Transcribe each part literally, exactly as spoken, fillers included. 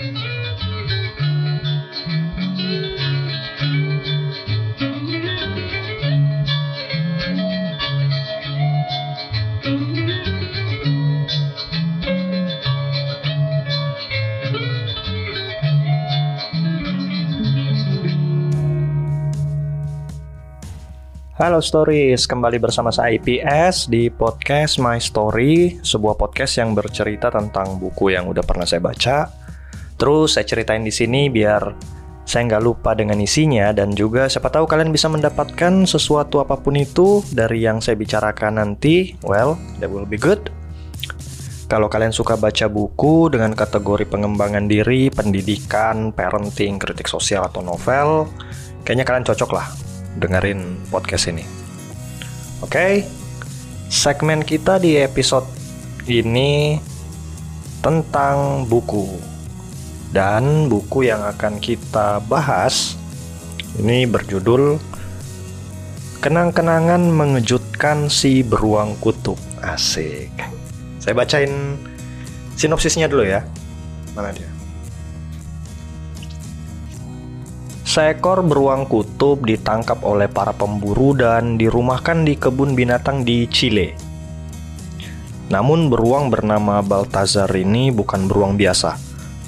Halo Stories, kembali bersama saya I P S di podcast My Story, sebuah podcast yang bercerita tentang buku yang udah pernah saya baca. Terus saya ceritain di sini biar saya nggak lupa dengan isinya, dan juga siapa tahu kalian bisa mendapatkan sesuatu apapun itu dari yang saya bicarakan nanti. Well, that will be good. Kalau kalian suka baca buku dengan kategori pengembangan diri, pendidikan, parenting, kritik sosial atau novel, kayaknya kalian cocok lah dengerin podcast ini. Oke, okay. Segmen kita di episode ini tentang buku, dan buku yang akan kita bahas ini berjudul Kenang-kenangan Mengejutkan Si Beruang Kutub. Asik. Saya bacain sinopsisnya dulu ya. Mana dia? Seekor beruang kutub ditangkap oleh para pemburu dan dirumahkan di kebun binatang di Chile. Namun beruang bernama Baltazar ini bukan beruang biasa.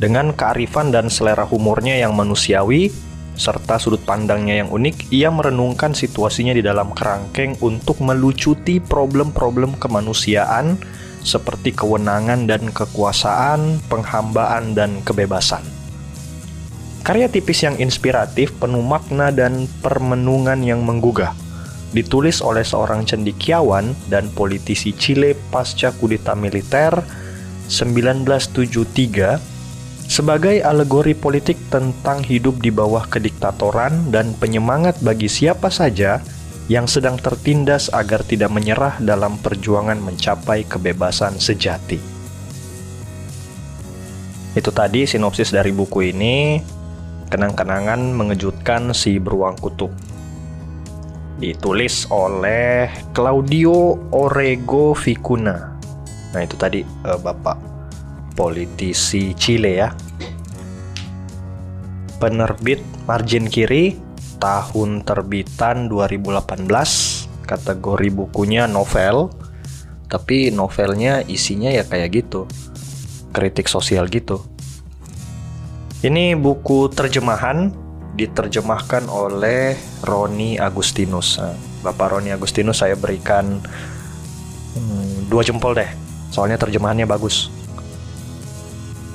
Dengan kearifan dan selera humornya yang manusiawi, serta sudut pandangnya yang unik, ia merenungkan situasinya di dalam kerangkeng untuk melucuti problem-problem kemanusiaan seperti kewenangan dan kekuasaan, penghambaan dan kebebasan. Karya tipis yang inspiratif, penuh makna dan permenungan yang menggugah. Ditulis oleh seorang cendekiawan dan politisi Chile pasca kudeta militer sembilan belas tujuh puluh tiga sebagai alegori politik tentang hidup di bawah kediktatoran dan penyemangat bagi siapa saja yang sedang tertindas agar tidak menyerah dalam perjuangan mencapai kebebasan sejati. Itu tadi sinopsis dari buku ini, Kenang-kenangan Mengejutkan Si Beruang Kutub, ditulis oleh Claudio Orego Vicuna. Nah itu tadi uh, bapak politisi Chile ya. Penerbit Margin Kiri, tahun terbitan dua ribu delapan belas, kategori bukunya novel. Tapi novelnya isinya ya kayak gitu, kritik sosial gitu. Ini buku terjemahan, diterjemahkan oleh Roni Agustinus. Bapak Roni Agustinus saya berikan hmm, dua jempol deh, soalnya terjemahannya bagus.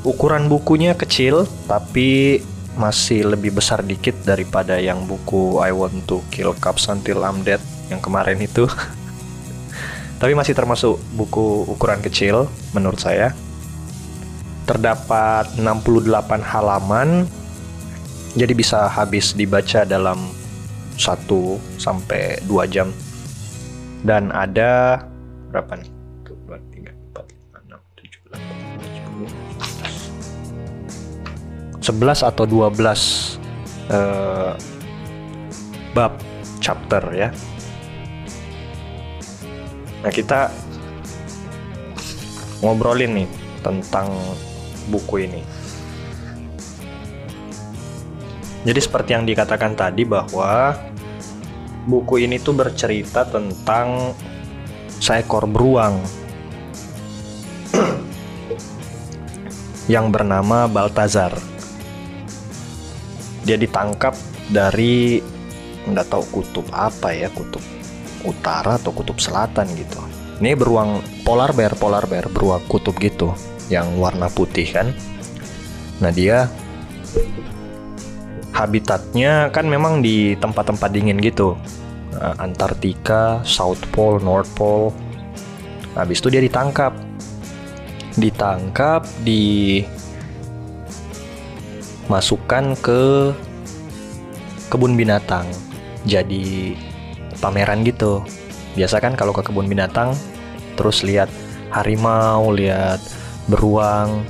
Ukuran bukunya kecil, tapi masih lebih besar dikit daripada yang buku I Want to Kill Cops Until I'm Dead yang kemarin itu. Tapi masih termasuk buku ukuran kecil menurut saya. Terdapat enam puluh delapan halaman, jadi bisa habis dibaca dalam satu sampai dua jam. Dan ada berapa nih? sebelas atau dua belas eh, bab chapter ya. Nah, kita ngobrolin nih tentang buku ini. Jadi seperti yang dikatakan tadi bahwa buku ini tuh bercerita tentang seekor beruang yang bernama Baltazar. Dia ditangkap dari nggak tahu kutub apa ya, kutub utara atau kutub selatan gitu. Ini beruang polar bear, polar bear beruang kutub gitu, yang warna putih kan. Nah dia habitatnya kan memang di tempat-tempat dingin gitu, Antartika, South Pole, North Pole. Habis itu dia ditangkap, ditangkap dimasukkan ke kebun binatang, jadi pameran gitu. Biasa kan kalau ke kebun binatang terus lihat harimau, lihat beruang,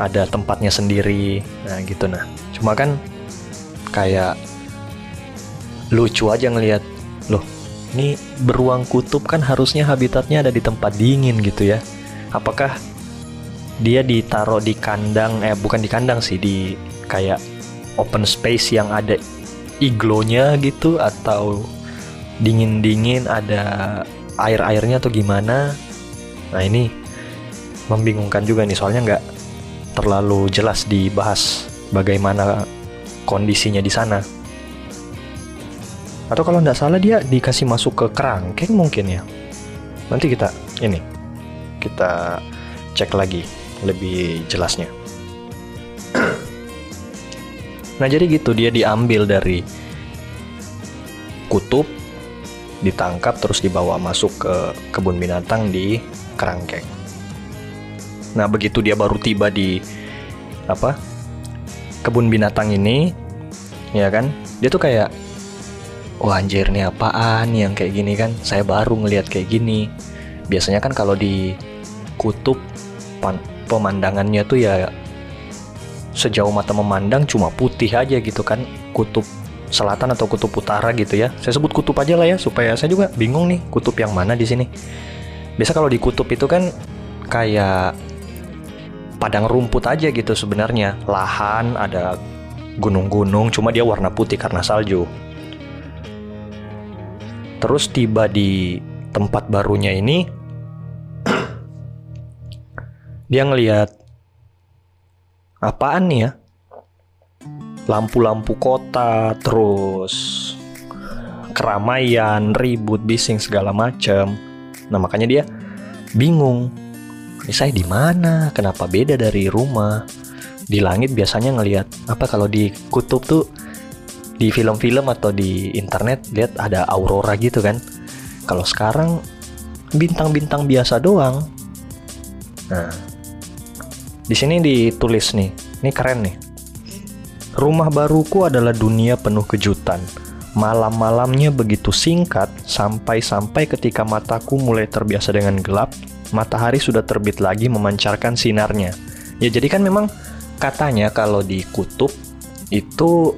ada tempatnya sendiri. Nah gitu. Nah cuma kan kayak lucu aja ngelihat, loh ini beruang kutub kan harusnya habitatnya ada di tempat dingin gitu ya, apakah dia ditaruh di kandang, eh bukan di kandang sih, di kayak open space yang ada iglonya gitu, atau dingin-dingin ada air-airnya atau gimana. Nah ini membingungkan juga nih, soalnya nggak terlalu jelas dibahas bagaimana kondisinya di sana. Atau kalau nggak salah dia dikasih masuk ke kerangkeng mungkin ya. Nanti kita ini kita cek lagi lebih jelasnya. Nah jadi gitu, dia diambil dari kutub, ditangkap terus dibawa masuk ke kebun binatang di kerangkeng. Nah begitu dia baru tiba di apa kebun binatang ini, ya kan, dia tuh kayak, wah anjir nih apaan yang kayak gini kan, saya baru ngelihat kayak gini. Biasanya kan kalau di kutub pemandangannya tuh ya sejauh mata memandang cuma putih aja gitu kan, kutub selatan atau kutub utara gitu ya. Saya sebut kutub aja lah ya supaya saya juga bingung nih kutub yang mana di sini. Biasa kalau di kutub itu kan kayak padang rumput aja gitu sebenarnya, lahan ada gunung-gunung, cuma dia warna putih karena salju. Terus tiba di tempat barunya ini, dia ngelihat apaan nih ya, lampu-lampu kota, terus keramaian, ribut, bising segala macem. Nah makanya dia bingung, ini saya di mana? Kenapa beda dari rumah? Di langit biasanya ngelihat apa kalau di kutub tuh di film-film atau di internet lihat ada aurora gitu kan. Kalau sekarang bintang-bintang biasa doang. Nah di sini ditulis nih, ini keren nih. Rumah baruku adalah dunia penuh kejutan. Malam-malamnya begitu singkat, sampai-sampai ketika mataku mulai terbiasa dengan gelap, matahari sudah terbit lagi memancarkan sinarnya. Ya jadi kan memang katanya kalau di kutub itu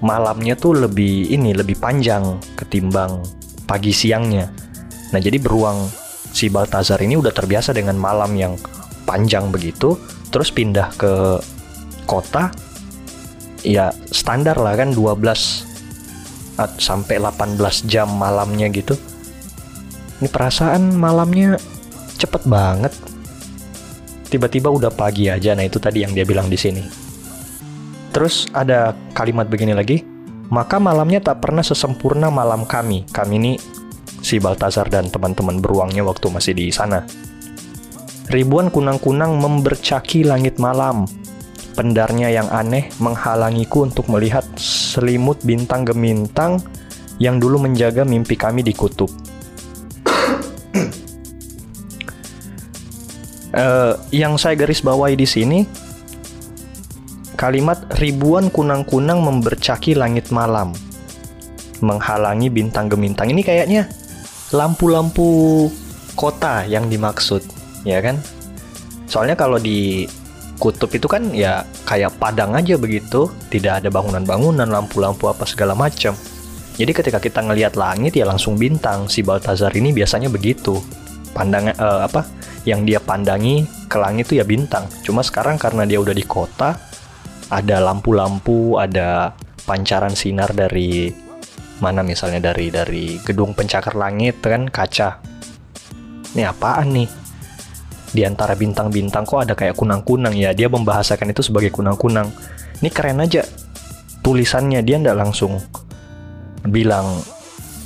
malamnya tuh lebih ini lebih panjang ketimbang pagi siangnya. Nah jadi beruang si Baltazar ini udah terbiasa dengan malam yang panjang begitu, terus pindah ke kota ya standar lah kan dua belas sampai delapan belas jam malamnya gitu. Ini perasaan malamnya cepet banget, tiba-tiba udah pagi aja. Nah itu tadi yang dia bilang di sini. Terus ada kalimat begini lagi, maka malamnya tak pernah sesempurna malam kami. Kami ini si Baltazar dan teman-teman beruangnya waktu masih di sana. Ribuan kunang-kunang membercaki langit malam. Pendarnya yang aneh menghalangiku untuk melihat selimut bintang gemintang yang dulu menjaga mimpi kami di kutub. uh, yang saya garis bawahi di sini kalimat ribuan kunang-kunang membercaki langit malam, menghalangi bintang gemintang. Ini kayaknya lampu-lampu kota yang dimaksud. Ya kan, soalnya kalau di kutub itu kan ya kayak padang aja begitu, tidak ada bangunan-bangunan, lampu-lampu apa segala macam. Jadi ketika kita ngelihat langit ya langsung bintang. Si Baltazar ini biasanya begitu, pandang eh, apa yang dia pandangi ke langit itu ya bintang. Cuma sekarang karena dia udah di kota, ada lampu-lampu, ada pancaran sinar dari mana misalnya dari dari gedung pencakar langit kan, kaca. Ini apaan nih? Di antara bintang-bintang kok ada kayak kunang-kunang ya. Dia membahasakan itu sebagai kunang-kunang. Ini keren aja tulisannya, dia nggak langsung bilang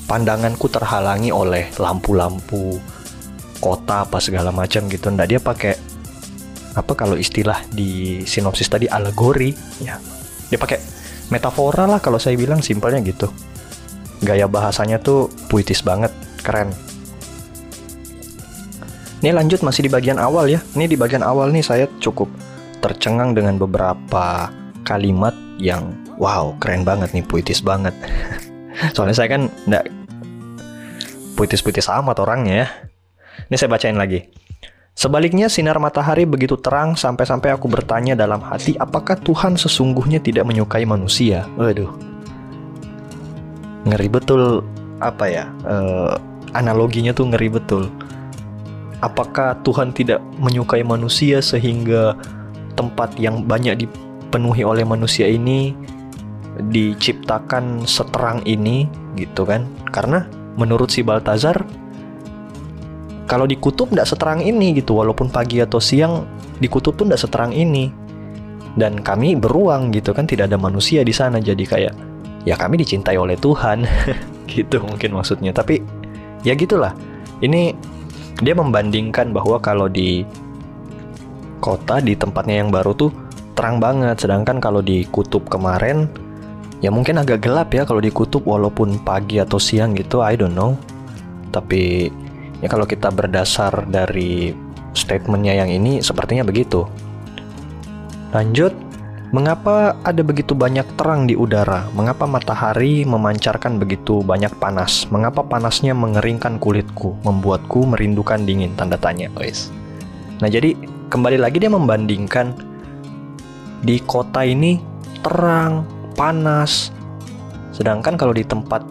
pandanganku terhalangi oleh lampu-lampu kota apa segala macam gitu. Nggak, dia pakai apa kalau istilah di sinopsis tadi alegori ya. Dia pakai metafora lah kalau saya bilang, simpelnya gitu. Gaya bahasanya tuh puitis banget, keren. Ini lanjut masih di bagian awal ya. Ini di bagian awal nih saya cukup tercengang dengan beberapa kalimat yang wow keren banget nih, puitis banget. Soalnya saya kan nggak puitis-puitis amat orangnya ya. Ini saya bacain lagi. Sebaliknya sinar matahari begitu terang sampai-sampai aku bertanya dalam hati, apakah Tuhan sesungguhnya tidak menyukai manusia? Waduh, ngeri betul apa ya, e, analoginya tuh ngeri betul. Apakah Tuhan tidak menyukai manusia sehingga tempat yang banyak dipenuhi oleh manusia ini diciptakan seterang ini, gitu kan? Karena menurut si Baltazar, kalau di kutub tidak seterang ini gitu, walaupun pagi atau siang di kutub pun tidak seterang ini. Dan kami beruang gitu kan, tidak ada manusia di sana, jadi kayak ya kami dicintai oleh Tuhan gitu mungkin maksudnya. Tapi ya gitulah. Ini dia membandingkan bahwa kalau di kota, di tempatnya yang baru tuh terang banget, sedangkan kalau di kutub kemarin ya mungkin agak gelap ya kalau di kutub, walaupun pagi atau siang gitu, I don't know. Tapi ya kalau kita berdasar dari statementnya yang ini sepertinya begitu. Lanjut, mengapa ada begitu banyak terang di udara? Mengapa matahari memancarkan begitu banyak panas? Mengapa panasnya mengeringkan kulitku, membuatku merindukan dingin? Tanda tanya, guys. Nah, jadi kembali lagi dia membandingkan di kota ini terang, panas. Sedangkan kalau di tempat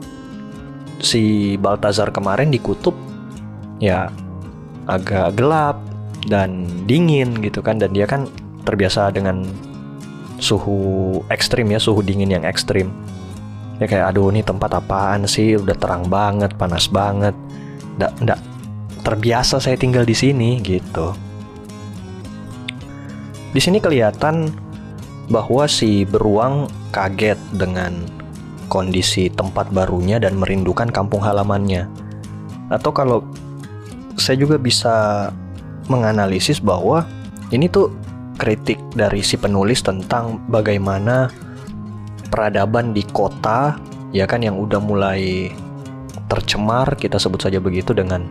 si Baltazar kemarin di kutub, ya agak gelap dan dingin gitu kan. Dan dia kan terbiasa dengan suhu ekstrim ya, suhu dingin yang ekstrim. Ya kayak aduh ini tempat apaan sih, udah terang banget, panas banget, nggak nggak terbiasa saya tinggal di sini gitu. Di sini kelihatan bahwa si beruang kaget dengan kondisi tempat barunya dan merindukan kampung halamannya. Atau kalau saya juga bisa menganalisis bahwa ini tuh kritik dari si penulis tentang bagaimana peradaban di kota, ya kan, yang udah mulai tercemar, kita sebut saja begitu, dengan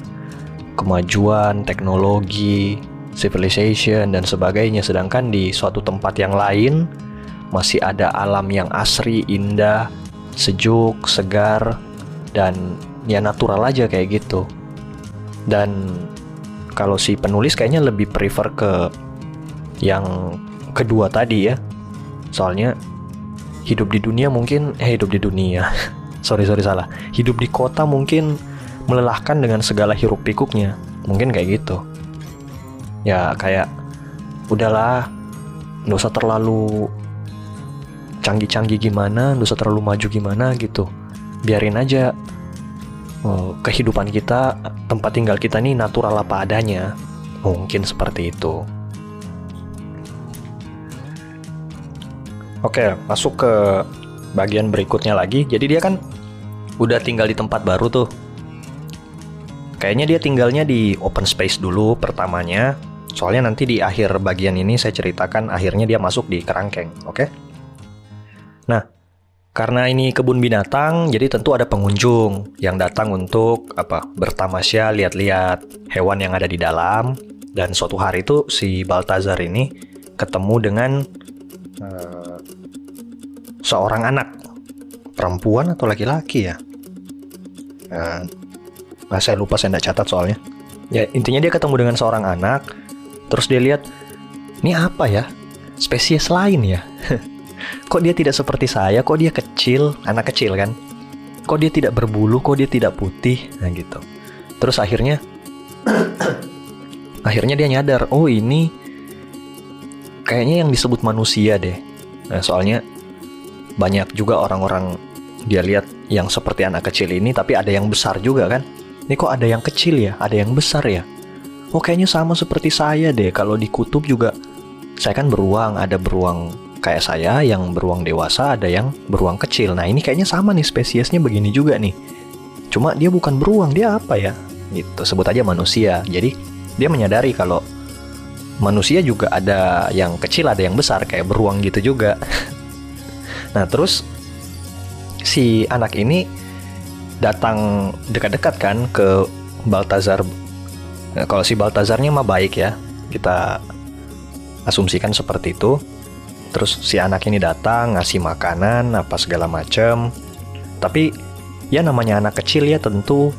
kemajuan teknologi, civilization dan sebagainya. Sedangkan di suatu tempat yang lain masih ada alam yang asri, indah, sejuk, segar, dan ya natural aja kayak gitu. Dan kalau si penulis kayaknya lebih prefer ke yang kedua tadi ya, soalnya hidup di dunia mungkin eh hidup di dunia sorry sorry salah hidup di kota mungkin melelahkan dengan segala hiruk pikuknya, mungkin kayak gitu ya. Kayak udahlah, nggak usah terlalu canggih-canggih gimana, nggak usah terlalu maju gimana gitu, biarin aja oh, kehidupan kita, tempat tinggal kita nih natural apa adanya, mungkin seperti itu. Oke, masuk ke bagian berikutnya lagi. Jadi dia kan udah tinggal di tempat baru tuh. Kayaknya dia tinggalnya di open space dulu pertamanya. Soalnya nanti di akhir bagian ini saya ceritakan akhirnya dia masuk di kerangkeng, oke? Nah, karena ini kebun binatang, jadi tentu ada pengunjung yang datang untuk apa? Bertamasya, lihat-lihat hewan yang ada di dalam. Dan suatu hari tuh si Baltazar ini ketemu dengan Uh, seorang anak perempuan atau laki-laki ya, uh, nah saya lupa, saya nggak catat soalnya. Ya intinya dia ketemu dengan seorang anak, terus dia lihat ini apa ya, spesies lain ya. Kok dia tidak seperti saya, kok dia kecil, anak kecil kan, kok dia tidak berbulu, kok dia tidak putih, nah gitu. Terus akhirnya akhirnya dia nyadar, oh ini kayaknya yang disebut manusia deh. Nah, soalnya banyak juga orang-orang dia lihat yang seperti anak kecil ini, tapi ada yang besar juga kan. Ini kok ada yang kecil ya, ada yang besar ya. Oh kayaknya sama seperti saya deh. Kalau di kutub juga saya kan beruang, ada beruang kayak saya yang beruang dewasa, ada yang beruang kecil. Nah ini kayaknya sama nih, spesiesnya begini juga nih. Cuma dia bukan beruang, dia apa ya? Gitu, sebut aja manusia. Jadi dia menyadari kalau manusia juga ada yang kecil, ada yang besar, kayak beruang gitu juga. Nah terus si anak ini datang dekat-dekat kan ke Baltazar. Nah, kalau si Baltazarnya mah baik ya, kita asumsikan seperti itu. Terus si anak ini datang ngasih makanan apa segala macem. Tapi ya namanya anak kecil ya, tentu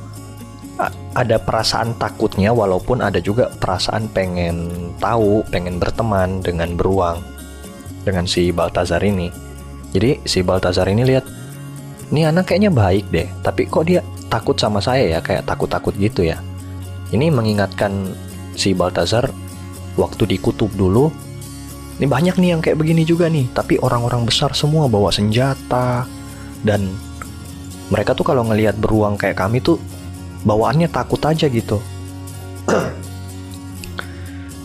ada perasaan takutnya, walaupun ada juga perasaan pengen tahu, pengen berteman dengan beruang, dengan si Baltazar ini. Jadi si Baltazar ini lihat, ini anak kayaknya baik deh, tapi kok dia takut sama saya ya, kayak takut-takut gitu ya. Ini mengingatkan si Baltazar waktu dikutub dulu. Ini banyak nih yang kayak begini juga nih, tapi orang-orang besar semua bawa senjata, dan mereka tuh kalau ngelihat beruang kayak kami tuh bawaannya takut aja gitu.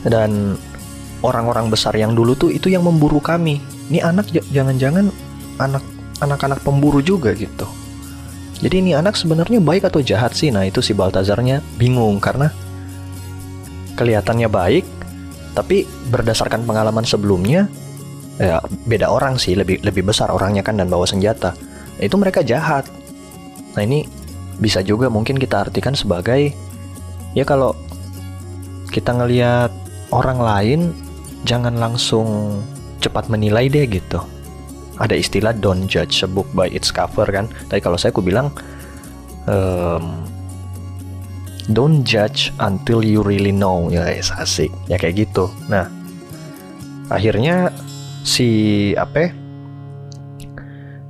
Dan orang-orang besar yang dulu tuh itu yang memburu kami. Ini anak jangan-jangan anak anak-anak pemburu juga gitu. Jadi ini anak sebenarnya baik atau jahat sih? Nah, itu si Baltazarnya bingung karena kelihatannya baik, tapi berdasarkan pengalaman sebelumnya ya beda orang sih, lebih lebih besar orangnya kan dan bawa senjata. Itu mereka jahat. Nah, ini bisa juga mungkin kita artikan sebagai ya kalau kita ngelihat orang lain jangan langsung cepat menilai deh gitu. Ada istilah don't judge a book by its cover kan. Tapi kalau saya aku bilang um, don't judge until you really know. Ya asik. Ya kayak gitu. Nah, akhirnya si apa?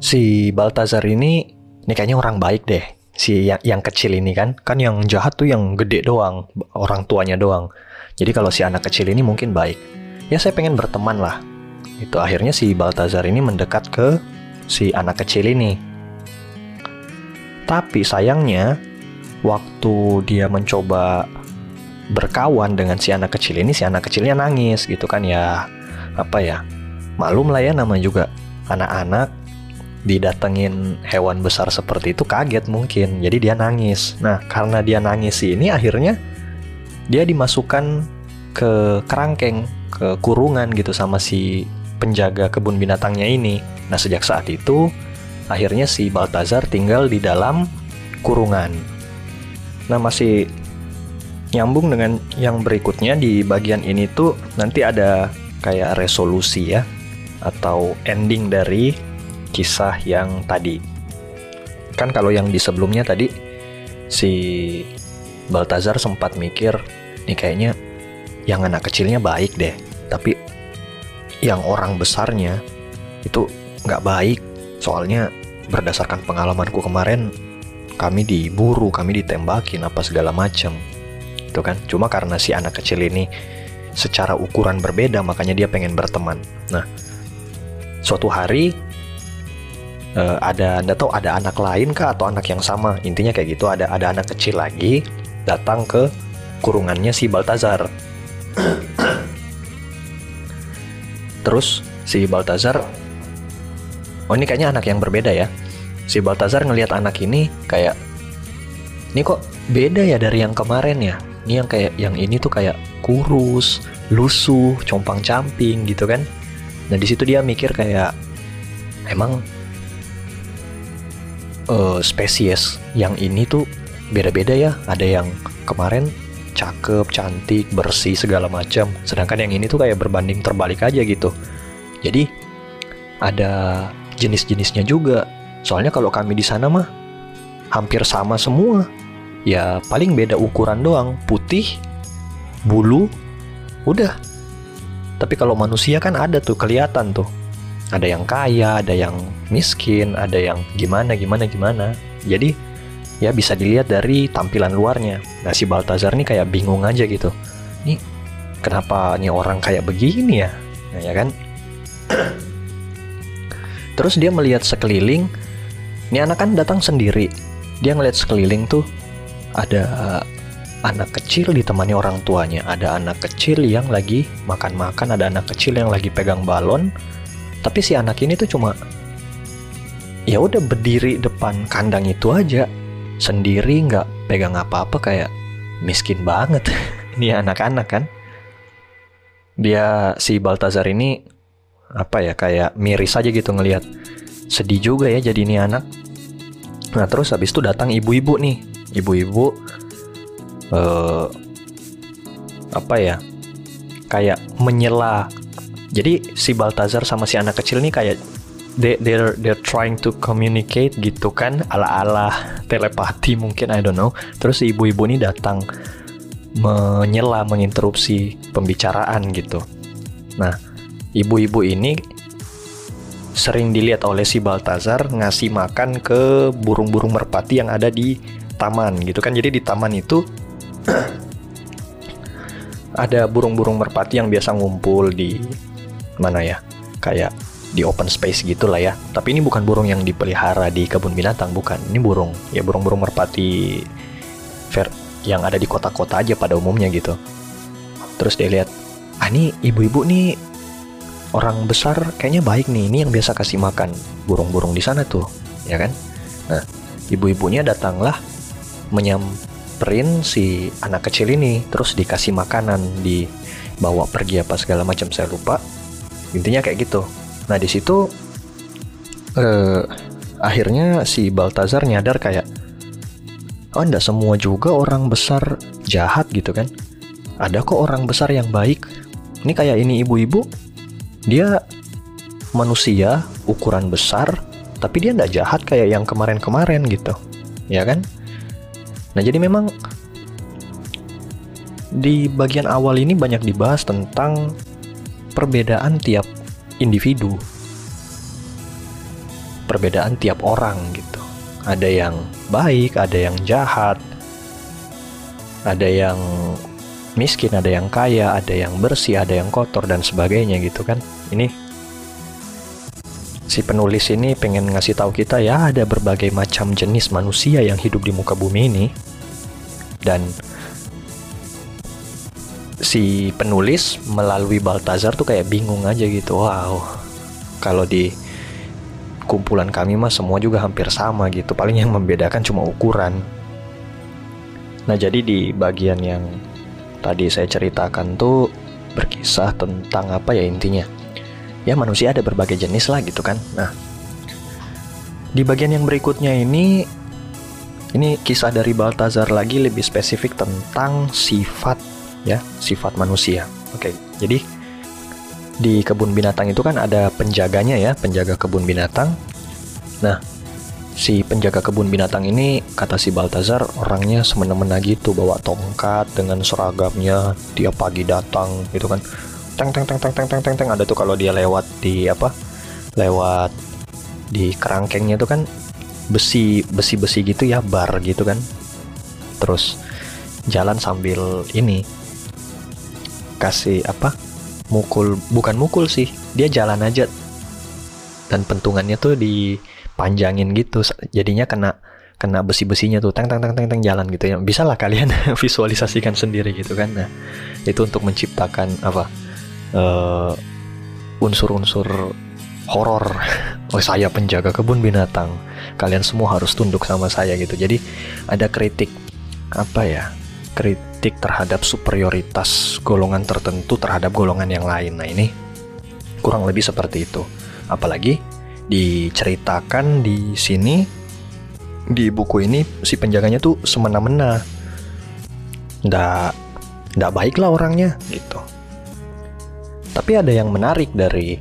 Si Baltazar ini ini kayaknya orang baik deh. Si yang, yang kecil ini kan, kan yang jahat tuh yang gede doang, orang tuanya doang. Jadi kalau si anak kecil ini mungkin baik. Ya saya pengen berteman lah. Itu akhirnya si Baltazar ini mendekat ke si anak kecil ini. Tapi sayangnya waktu dia mencoba berkawan dengan si anak kecil ini, si anak kecilnya nangis gitu kan ya. Apa ya? Maklum lah ya, namanya juga anak-anak, didatengin hewan besar seperti itu kaget mungkin, jadi dia nangis. Nah, karena dia nangis ini akhirnya dia dimasukkan ke kerangkeng, ke kurungan gitu sama si penjaga kebun binatangnya ini. Nah, sejak saat itu akhirnya si Baltazar tinggal di dalam kurungan. Nah, masih nyambung dengan yang berikutnya di bagian ini tuh nanti ada kayak resolusi ya, atau ending dari kisah yang tadi. Kan kalau yang di sebelumnya tadi si Baltazar sempat mikir nih kayaknya yang anak kecilnya baik deh, tapi yang orang besarnya itu nggak baik, soalnya berdasarkan pengalamanku kemarin kami diburu, kami ditembakin apa segala macam itu kan. Cuma karena si anak kecil ini secara ukuran berbeda makanya dia pengen berteman. Nah, suatu hari Uh, ada nggak tahu ada anak lain kah atau anak yang sama, intinya kayak gitu, ada ada anak kecil lagi datang ke kurungannya si Baltazar. Terus si Baltazar, oh ini kayaknya anak yang berbeda ya. Si Baltazar ngelihat anak ini kayak, ini kok beda ya dari yang kemarin ya, ini yang kayak yang ini tuh kayak kurus, lusuh, compang-camping gitu kan. Nah, di situ dia mikir kayak emang Uh, spesies yang ini tuh beda-beda ya, ada yang kemarin cakep, cantik, bersih segala macam, sedangkan yang ini tuh kayak berbanding terbalik aja gitu. Jadi ada jenis-jenisnya juga, soalnya kalau kami di sana mah hampir sama semua ya, paling beda ukuran doang, putih, bulu, udah. Tapi kalau manusia kan ada tuh, kelihatan tuh, ada yang kaya, ada yang miskin, ada yang gimana, gimana, gimana. Jadi ya bisa dilihat dari tampilan luarnya. Nah, si Baltazar nih kayak bingung aja gitu. Nih, kenapa nih orang kayak begini ya? Nah, ya kan? Terus dia melihat sekeliling. Nih anak kan datang sendiri. Dia ngeliat sekeliling tuh ada anak kecil ditemani orang tuanya. Ada anak kecil yang lagi makan-makan, ada anak kecil yang lagi pegang balon. Tapi si anak ini tuh cuma ya udah berdiri depan kandang itu aja sendiri, nggak pegang apa-apa, kayak miskin banget. Ini anak-anak kan. Dia si Baltazar ini apa ya, kayak miris aja gitu ngelihat. Sedih juga ya jadi ini anak. Nah, terus habis itu datang ibu-ibu nih, ibu-ibu eh, apa ya, kayak menyela. Jadi si Baltazar sama si anak kecil nih kayak they they're, they're trying to communicate gitu kan, ala-ala telepati mungkin, I don't know. Terus si ibu-ibu ini datang menyela, menginterupsi pembicaraan gitu. Nah, ibu-ibu ini sering dilihat oleh si Baltazar ngasih makan ke burung-burung merpati yang ada di taman gitu kan. Jadi di taman itu ada burung-burung merpati yang biasa ngumpul di mana ya, kayak di open space gitulah ya. Tapi ini bukan burung yang dipelihara di kebun binatang, bukan. Ini burung ya, burung-burung merpati ver- yang ada di kota-kota aja pada umumnya gitu. Terus dia lihat, ah ini ibu-ibu nih orang besar kayaknya baik nih, ini yang biasa kasih makan burung-burung di sana tuh, ya kan? Nah, ibu-ibunya datanglah menyamperin si anak kecil ini, terus dikasih makanan, dibawa pergi apa segala macam, saya lupa. Intinya kayak gitu. Nah di situ eh, akhirnya si Baltazar nyadar kayak, oh enggak semua juga orang besar jahat gitu kan? Ada kok orang besar yang baik. Ini kayak ini ibu-ibu, dia manusia ukuran besar, tapi dia nggak jahat kayak yang kemarin-kemarin gitu, ya kan? Nah jadi memang di bagian awal ini banyak dibahas tentang perbedaan tiap individu, perbedaan tiap orang gitu. Ada yang baik, ada yang jahat, ada yang miskin, ada yang kaya, ada yang bersih, ada yang kotor, dan sebagainya gitu kan. Ini si penulis ini pengen ngasih tahu kita ya, ada berbagai macam jenis manusia yang hidup di muka bumi ini. Dan si penulis melalui Baltazar tuh kayak bingung aja gitu. Wow, kalau di kumpulan kami mah semua juga hampir sama gitu, paling yang membedakan cuma ukuran. Nah jadi di bagian yang tadi saya ceritakan tuh berkisah tentang apa ya, intinya ya manusia ada berbagai jenis lah gitu kan. Nah di bagian yang berikutnya ini ini kisah dari Baltazar lagi, lebih spesifik tentang sifat ya, sifat manusia. Oke, jadi di kebun binatang itu kan ada penjaganya ya, penjaga kebun binatang. Nah si penjaga kebun binatang ini, kata si Baltazar, orangnya semena-mena gitu, bawa tongkat dengan seragamnya, dia pagi datang gitu kan, teng teng teng teng teng teng teng, ada tuh kalau dia lewat di apa, lewat di kerangkengnya tuh kan besi besi besi gitu ya, bar gitu kan, terus jalan sambil ini kasih apa, mukul, bukan mukul sih, dia jalan aja dan pentungannya tuh di panjangin gitu, jadinya kena kena besi-besinya tuh, teng teng teng teng teng, jalan gitu ya. Bisa lah kalian visualisasikan sendiri gitu kan. Nah itu untuk menciptakan apa, uh, unsur-unsur horor. Oh saya penjaga kebun binatang, kalian semua harus tunduk sama saya gitu. Jadi ada kritik apa ya, kritik terhadap superioritas golongan tertentu terhadap golongan yang lain. Nah ini kurang lebih seperti itu. Apalagi diceritakan di sini, di buku ini, si penjaganya tuh semena-mena, nggak nggak baik lah orangnya gitu. Tapi ada yang menarik dari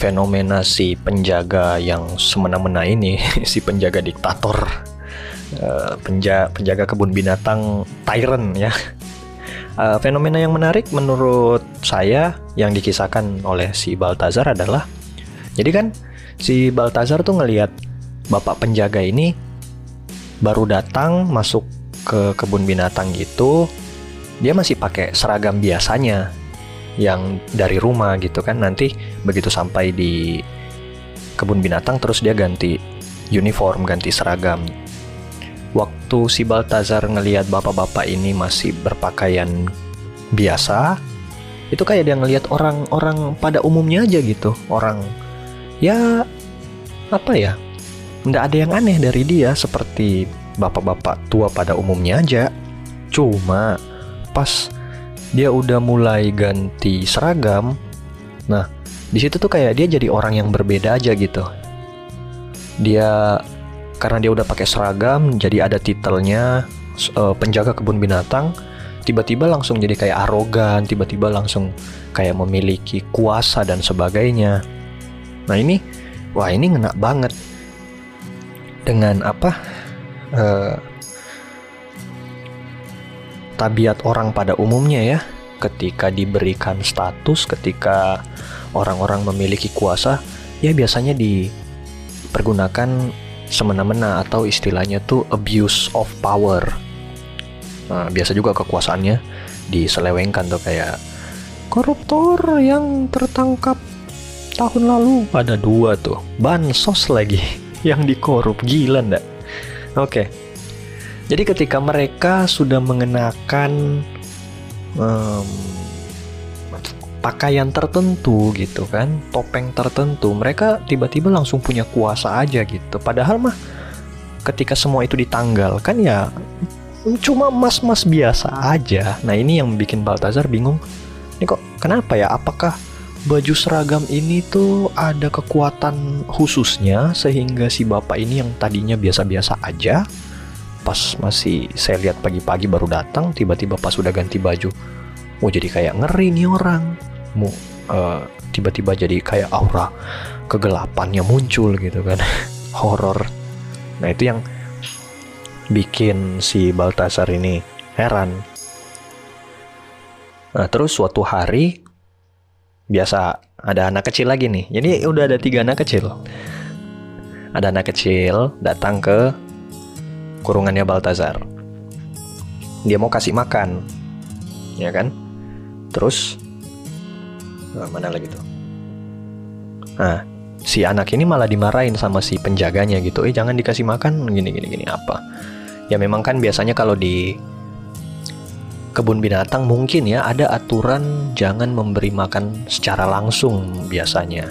fenomena si penjaga yang semena-mena ini, si penjaga diktator, penja, penjaga kebun binatang tyrant ya. Fenomena yang menarik menurut saya yang dikisahkan oleh si Baltazar adalah, jadi kan si Baltazar tuh ngelihat bapak penjaga ini baru datang masuk ke kebun binatang gitu, dia masih pakai seragam biasanya yang dari rumah gitu kan. Nanti begitu sampai di kebun binatang terus dia ganti uniform, ganti seragam. Waktu si Baltazar ngelihat bapak-bapak ini masih berpakaian biasa, itu kayak dia ngelihat orang-orang pada umumnya aja gitu, orang ya apa ya, nggak ada yang aneh dari dia, seperti bapak-bapak tua pada umumnya aja. Cuma pas dia udah mulai ganti seragam, nah di situ tuh kayak dia jadi orang yang berbeda aja gitu. Dia karena dia udah pakai seragam, jadi ada titelnya penjaga kebun binatang, tiba-tiba langsung jadi kayak arogan, tiba-tiba langsung kayak memiliki kuasa dan sebagainya. Nah ini, wah ini ngena banget dengan apa, eh, tabiat orang pada umumnya ya. Ketika diberikan status, ketika orang-orang memiliki kuasa, ya biasanya dipergunakan semena-mena, atau istilahnya tuh abuse of power. Nah, biasa juga kekuasaannya diselewengkan tuh kayak koruptor yang tertangkap tahun lalu ada dua tuh, bansos lagi yang dikorup, gila ndak? Oke, jadi ketika mereka sudah mengenakan um, pakaian tertentu gitu kan, topeng tertentu, mereka tiba-tiba langsung punya kuasa aja gitu. Padahal mah ketika semua itu ditanggalkan ya cuma mas-mas biasa aja. Nah ini yang bikin Baltazar bingung. Ini kok kenapa ya? Apakah baju seragam ini tuh ada kekuatan khususnya sehingga si bapak ini yang tadinya biasa-biasa aja, pas masih saya lihat pagi-pagi baru datang, tiba-tiba pas sudah ganti baju, oh jadi kayak ngeri nih orang, mu uh, tiba-tiba jadi kayak aura kegelapannya muncul gitu kan, horor. Nah itu yang bikin si Baltazar ini heran. Nah terus suatu hari biasa ada anak kecil lagi nih. Jadi udah ada tiga anak kecil. Ada anak kecil datang ke kurungannya Baltazar. Dia mau kasih makan, ya kan? Terus nah, mana lagi tuh? Nah, si anak ini malah dimarahin sama si penjaganya gitu. Eh jangan dikasih makan gini gini gini apa? Ya memang kan biasanya kalau di kebun binatang mungkin ya ada aturan jangan memberi makan secara langsung biasanya.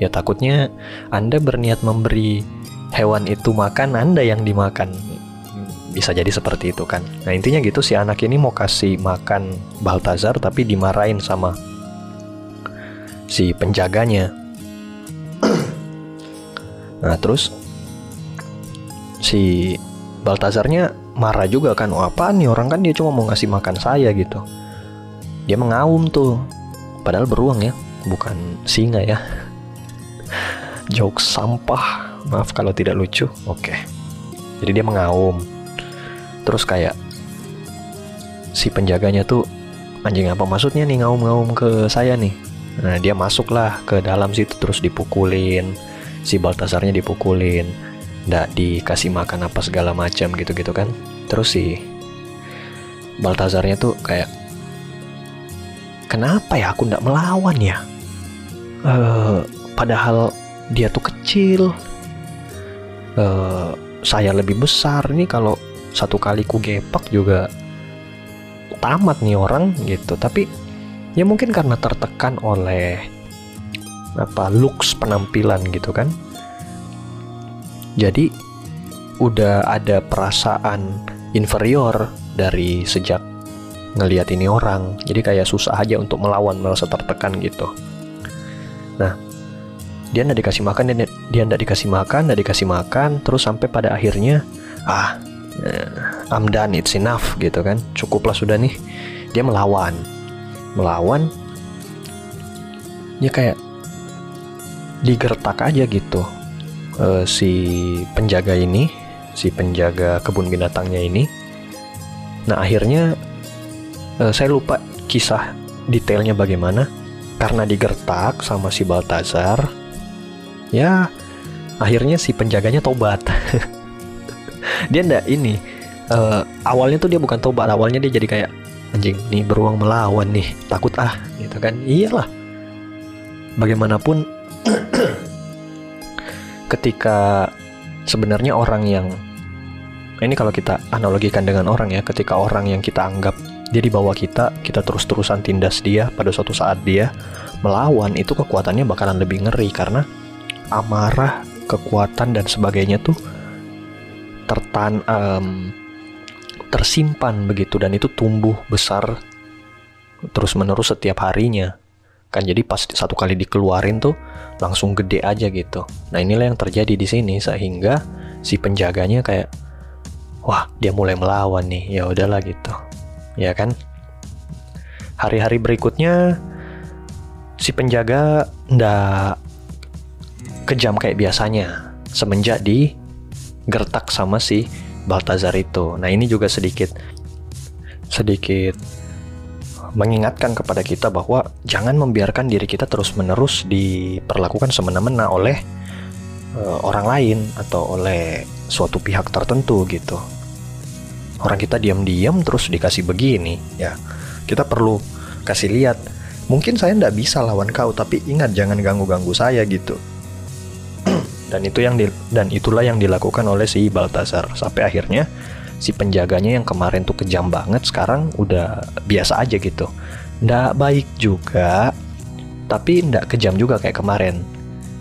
Ya takutnya Anda berniat memberi hewan itu makan, Anda yang dimakan. Bisa jadi seperti itu kan. Nah intinya gitu, si anak ini mau kasih makan Baltazar tapi dimarahin sama si penjaganya. Nah terus si Baltazarnya marah juga kan, oh apaan nih orang, kan dia cuma mau ngasih makan saya gitu. Dia mengaum tuh, padahal beruang ya, bukan singa ya. Joke sampah, maaf kalau tidak lucu. Oke, jadi dia mengaum. Terus kayak si penjaganya tuh, anjing apa maksudnya nih ngaum-ngaum ke saya nih. Nah dia masuklah ke dalam situ, terus dipukulin. Si Baltazarnya dipukulin, nggak dikasih makan apa segala macam gitu-gitu kan. Terus si Baltazarnya tuh kayak, kenapa ya aku nggak melawan ya, uh, padahal dia tuh kecil, uh, saya lebih besar nih, kalau satu kali ku gepak juga tamat nih orang gitu. Tapi ya mungkin karena tertekan oleh apa looks penampilan gitu kan. Jadi udah ada perasaan inferior dari sejak ngelihat ini orang. Jadi kayak susah aja untuk melawan, merasa tertekan gitu. Nah, dia nggak dikasih makan, dia, dia nggak dikasih makan, nggak dikasih makan, terus sampai pada akhirnya, ah, I'm done, it's enough gitu kan. Cukuplah sudah nih. Dia melawan, melawan. Dia kayak digertak aja gitu. Uh, si penjaga ini, si penjaga kebun binatangnya ini. Nah akhirnya uh, saya lupa kisah detailnya bagaimana, karena digertak sama si Baltazar. Ya akhirnya si penjaganya tobat. Dia ndak ini uh, awalnya tuh dia bukan tobat, awalnya dia jadi kayak, anjing nih beruang melawan nih, takut ah gitu kan. Iyalah, bagaimanapun ketika sebenarnya orang yang ini, kalau kita analogikan dengan orang ya, ketika orang yang kita anggap dia di bawah kita, kita terus-terusan tindas dia, pada suatu saat dia melawan, itu kekuatannya bakalan lebih ngeri karena amarah, kekuatan dan sebagainya tuh tertan um, tersimpan begitu, dan itu tumbuh besar terus-menerus setiap harinya. Kan jadi pas satu kali dikeluarin tuh langsung gede aja gitu. Nah inilah yang terjadi di sini, sehingga si penjaganya kayak, wah dia mulai melawan nih, ya udahlah gitu, ya kan. Hari-hari berikutnya si penjaga ndak kejam kayak biasanya semenjak digertak sama si Baltazar itu. Nah ini juga sedikit sedikit mengingatkan kepada kita bahwa jangan membiarkan diri kita terus-menerus diperlakukan semena-mena oleh e, orang lain atau oleh suatu pihak tertentu gitu. Orang kita diam-diam terus dikasih begini ya, Kita perlu kasih lihat, mungkin saya nggak bisa lawan kau, tapi ingat jangan ganggu-ganggu saya gitu. Dan itu yang di, dan itulah yang dilakukan oleh si Balthazar, sampai akhirnya si penjaganya yang kemarin tuh kejam banget sekarang udah biasa aja gitu. Nggak baik juga, tapi nggak kejam juga kayak kemarin.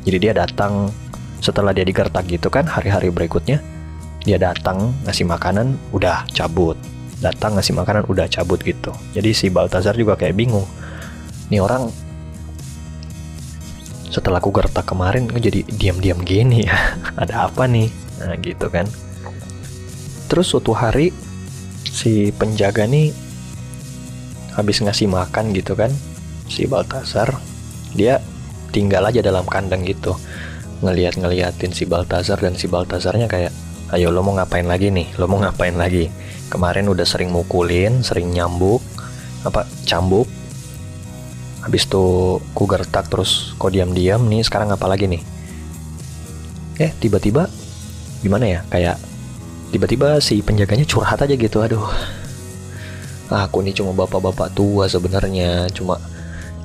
Jadi dia datang setelah dia digertak gitu kan, hari-hari berikutnya dia datang ngasih makanan udah cabut, datang ngasih makanan udah cabut gitu. Jadi si Balthazar juga kayak bingung, nih orang setelah aku gertak kemarin kok jadi diam-diam gini ya, ada apa nih, nah gitu kan. Terus suatu hari si penjaga nih habis ngasih makan gitu kan, si Balthazar dia tinggal aja dalam kandang gitu, ngeliat-ngeliatin si Balthazar, dan si Balthazarnya kayak, ayo lo mau ngapain lagi nih, lo mau ngapain lagi, kemarin udah sering mukulin, sering nyambuk apa cambuk, habis itu ku gertak terus kok diam-diam nih, sekarang apa lagi nih? Eh tiba-tiba gimana ya, kayak tiba-tiba si penjaganya curhat aja gitu, aduh aku nih cuma bapak-bapak tua sebenarnya, cuma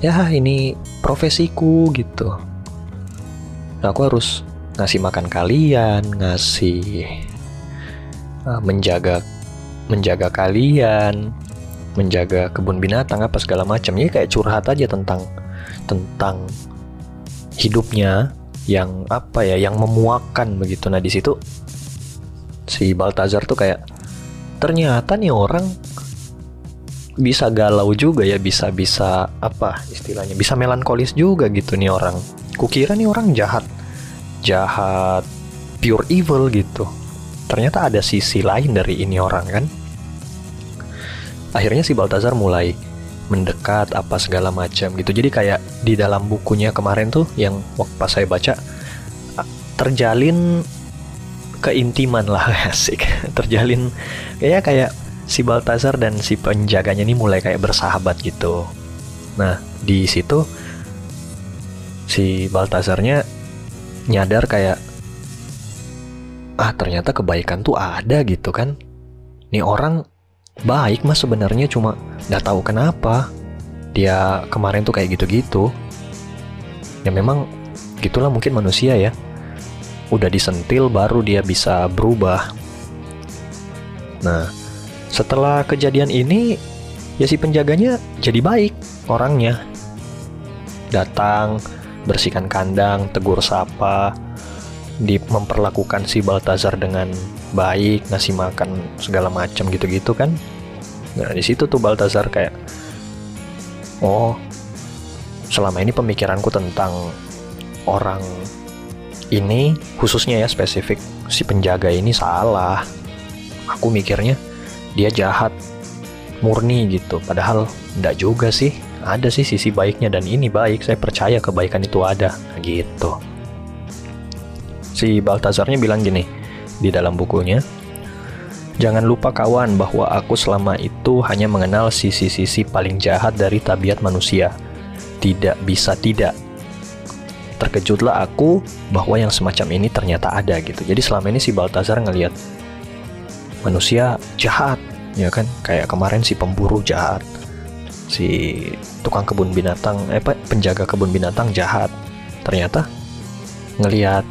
ya ini profesiku gitu, nah, aku harus ngasih makan kalian, ngasih uh, menjaga menjaga kalian, menjaga kebun binatang apa segala macamnya, kayak curhat aja tentang tentang hidupnya yang apa ya, yang memuakkan begitu. Nah di situ si Balthazar tuh kayak, ternyata nih orang bisa galau juga ya, bisa bisa apa istilahnya, bisa melankolis juga gitu nih orang. Kukira nih orang jahat jahat pure evil gitu, ternyata ada sisi lain dari ini orang kan. Akhirnya si Balthazar mulai mendekat apa segala macam gitu. Jadi kayak di dalam bukunya kemarin tuh yang waktu pas saya baca, terjalin keintiman lah, asik. Terjalin kayak kayak si Balthazar dan si penjaganya ini mulai kayak bersahabat gitu. Nah, di situ si Balthazarnya nyadar kayak, ah ternyata kebaikan tuh ada gitu kan. Nih orang baik mas sebenarnya, cuma nggak tahu kenapa dia kemarin tuh kayak gitu-gitu. Ya memang gitulah mungkin manusia ya, udah disentil baru dia bisa berubah. Nah setelah kejadian ini ya si penjaganya jadi baik orangnya, datang bersihkan kandang, tegur sapa, di memperlakukan si Balthazar dengan baik, ngasih makan segala macam gitu-gitu kan. Nah di situ tuh Balthazar kayak, oh selama ini pemikiranku tentang orang ini khususnya ya spesifik si penjaga ini salah, aku mikirnya dia jahat murni gitu, padahal enggak juga sih, ada sih sisi baiknya, dan ini baik, saya percaya kebaikan itu ada. Nah, gitu si Balthazarnya bilang gini di dalam bukunya, jangan lupa kawan bahwa aku selama itu hanya mengenal sisi-sisi paling jahat dari tabiat manusia, tidak bisa tidak. Terkejutlah aku bahwa yang semacam ini ternyata ada gitu. Jadi selama ini si Balthazar ngelihat manusia jahat ya kan, kayak kemarin si pemburu jahat, si tukang kebun binatang, eh penjaga kebun binatang jahat, ternyata ngelihat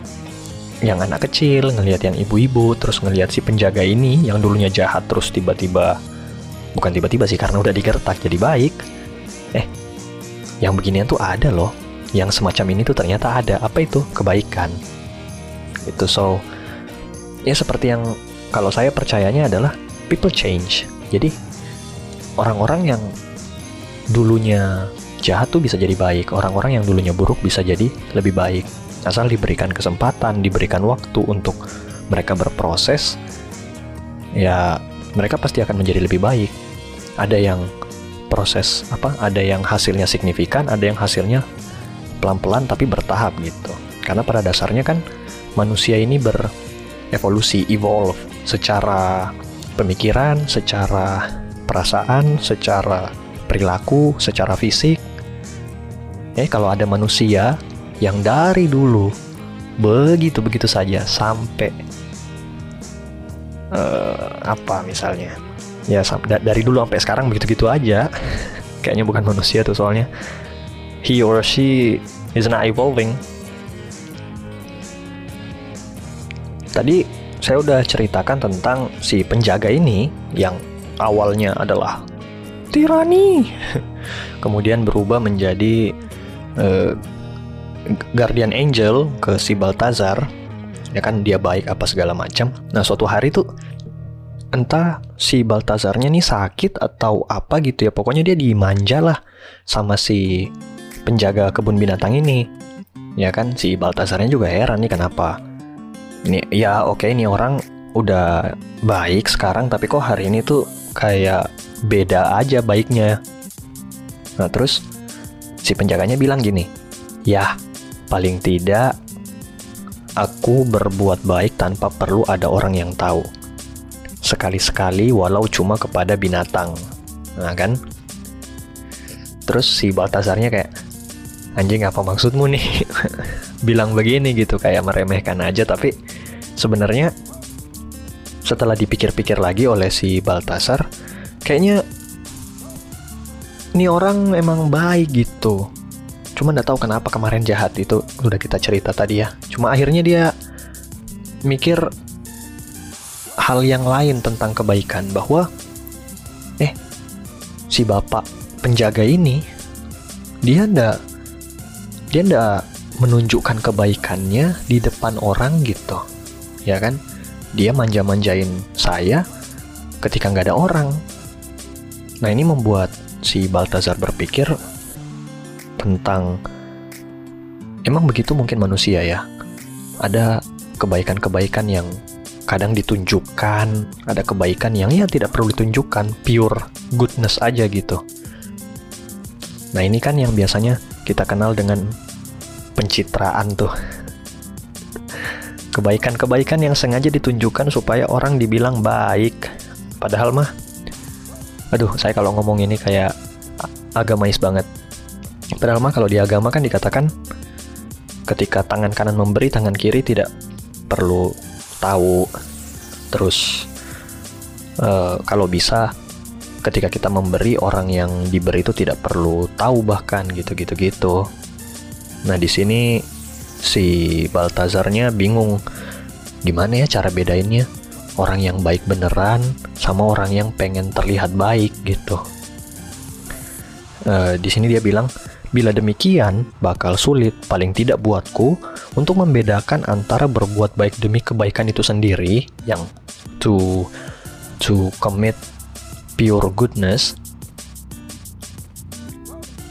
yang anak kecil, ngelihat yang ibu-ibu, terus ngelihat si penjaga ini yang dulunya jahat, terus tiba-tiba, bukan tiba-tiba sih karena udah digertak jadi baik, eh yang beginian tuh ada loh, yang semacam ini tuh ternyata ada. Apa itu? Kebaikan itu. So ya seperti yang kalau saya percayanya adalah people change, jadi orang-orang yang dulunya jahat tuh bisa jadi baik, orang-orang yang dulunya buruk bisa jadi lebih baik, asal diberikan kesempatan, diberikan waktu untuk mereka berproses, ya mereka pasti akan menjadi lebih baik. Ada yang proses apa, ada yang hasilnya signifikan, ada yang hasilnya pelan-pelan tapi bertahap gitu, karena pada dasarnya kan manusia ini berevolusi, evolve secara pemikiran, secara perasaan, secara perilaku, secara fisik. Eh kalau ada manusia yang dari dulu begitu-begitu saja sampai uh, apa misalnya ya, dari dulu sampai sekarang begitu-gitu aja kayaknya bukan manusia tuh, soalnya he or she is not evolving. Tadi saya udah ceritakan tentang si penjaga ini yang awalnya adalah tirani, kemudian berubah menjadi uh, guardian angel ke si Baltazar, ya kan, dia baik apa segala macam. Nah suatu hari tuh entah si Baltazarnya nih sakit atau apa gitu ya, pokoknya dia dimanja lah sama si penjaga kebun binatang ini, ya kan. Si Baltazarnya juga heran nih kenapa ini, ya oke okay, ini orang udah baik sekarang tapi kok hari ini tuh kayak beda aja baiknya. Nah terus si penjaganya bilang gini, ya paling tidak aku berbuat baik tanpa perlu ada orang yang tahu, sekali-sekali walau cuma kepada binatang. Nah kan terus si Baltazarnya kayak, anjing apa maksudmu nih bilang begini gitu, kayak meremehkan aja. Tapi sebenarnya setelah dipikir-pikir lagi oleh si Baltazar, kayaknya ini orang emang baik gitu, cuma gak tahu kenapa kemarin jahat. Itu udah kita cerita tadi ya, cuma akhirnya dia mikir hal yang lain tentang kebaikan, bahwa eh si bapak penjaga ini dia ndak dia ndak menunjukkan kebaikannya di depan orang gitu, ya kan. Dia manja-manjain saya ketika nggak ada orang. Nah ini membuat si Baltazar berpikir tentang, emang begitu mungkin manusia ya, ada kebaikan-kebaikan yang kadang ditunjukkan, ada kebaikan yang ya tidak perlu ditunjukkan, pure goodness aja gitu. Nah ini kan yang biasanya kita kenal dengan pencitraan tuh, kebaikan-kebaikan yang sengaja ditunjukkan supaya orang dibilang baik. Padahal mah, aduh saya kalau ngomong ini kayak agamais banget. Padahal mah kalau di agama kan dikatakan ketika tangan kanan memberi, tangan kiri tidak perlu tahu. Terus uh, kalau bisa ketika kita memberi, orang yang diberi itu tidak perlu tahu bahkan, gitu-gitu gitu. Nah di sini si Baltazarnya bingung gimana ya cara bedainnya orang yang baik beneran sama orang yang pengen terlihat baik gitu. E, di sini dia bilang, bila demikian bakal sulit paling tidak buatku untuk membedakan antara berbuat baik demi kebaikan itu sendiri, yang to to commit pure goodness,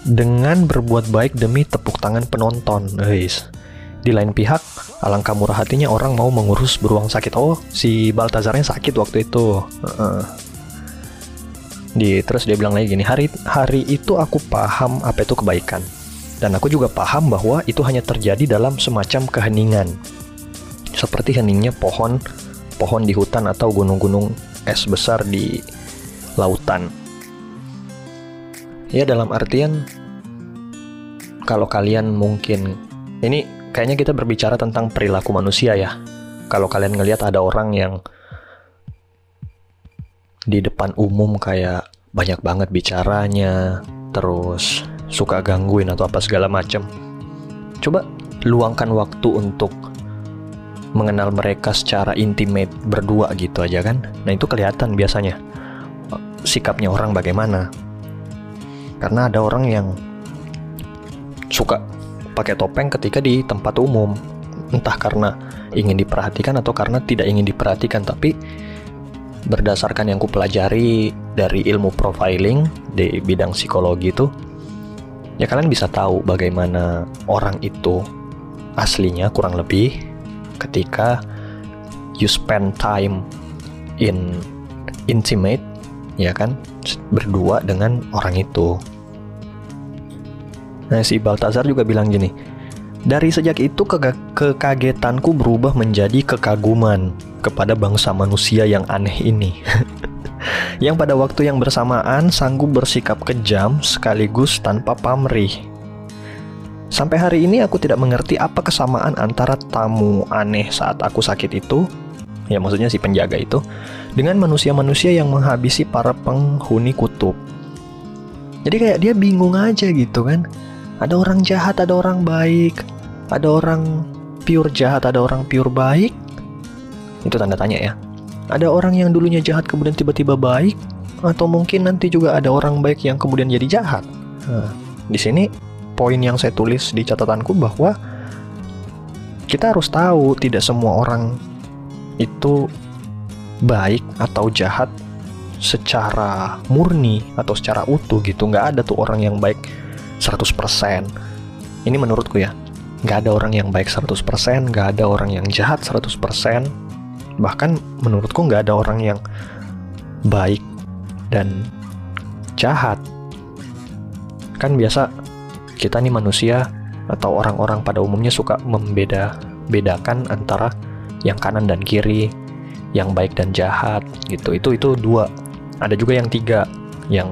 dengan berbuat baik demi tepuk tangan penonton. Guys, di lain pihak alangkah murah hatinya orang mau mengurus beruang sakit. Oh si Baltazarnya sakit waktu itu. uh-uh. Di, terus dia bilang lagi gini, hari hari itu aku paham apa itu kebaikan, dan aku juga paham bahwa itu hanya terjadi dalam semacam keheningan, seperti heningnya pohon pohon di hutan atau gunung-gunung es besar di lautan. Ya dalam artian, kalau kalian mungkin, ini kayaknya kita berbicara tentang perilaku manusia ya. Kalau kalian ngelihat ada orang yang di depan umum kayak banyak banget bicaranya, terus suka gangguin atau apa segala macam, coba luangkan waktu untuk mengenal mereka secara intimate berdua gitu aja kan. Nah itu kelihatan biasanya sikapnya orang bagaimana. Karena ada orang yang suka pakai topeng ketika di tempat umum, entah karena ingin diperhatikan atau karena tidak ingin diperhatikan. Tapi berdasarkan yang kupelajari dari ilmu profiling di bidang psikologi itu, ya kalian bisa tahu bagaimana orang itu aslinya kurang lebih ketika you spend time in intimate, ya kan, berdua dengan orang itu. Nah si Baltazar juga bilang gini, dari sejak itu ke- kekagetanku berubah menjadi kekaguman kepada bangsa manusia yang aneh ini yang pada waktu yang bersamaan sanggup bersikap kejam sekaligus tanpa pamrih. Sampai hari ini aku tidak mengerti apa kesamaan antara tamu aneh saat aku sakit itu, ya maksudnya si penjaga itu, dengan manusia-manusia yang menghabisi para penghuni kutub. Jadi kayak dia bingung aja gitu kan. Ada orang jahat, ada orang baik, ada orang pure jahat, ada orang pure baik. Itu tanda tanya ya. Ada orang yang dulunya jahat kemudian tiba-tiba baik, atau mungkin nanti juga ada orang baik yang kemudian jadi jahat. Nah, di sini poin yang saya tulis di catatanku bahwa kita harus tahu tidak semua orang itu baik atau jahat secara murni atau secara utuh gitu. Nggak ada tuh orang yang baik seratus persen. Ini menurutku ya, nggak ada orang yang baik seratus persen, nggak ada orang yang jahat seratus persen. Bahkan menurutku nggak ada orang yang baik dan jahat. Kan biasa kita nih manusia atau orang-orang pada umumnya suka membeda-bedakan antara yang kanan dan kiri, yang baik dan jahat gitu. Itu itu dua. Ada juga yang tiga, yang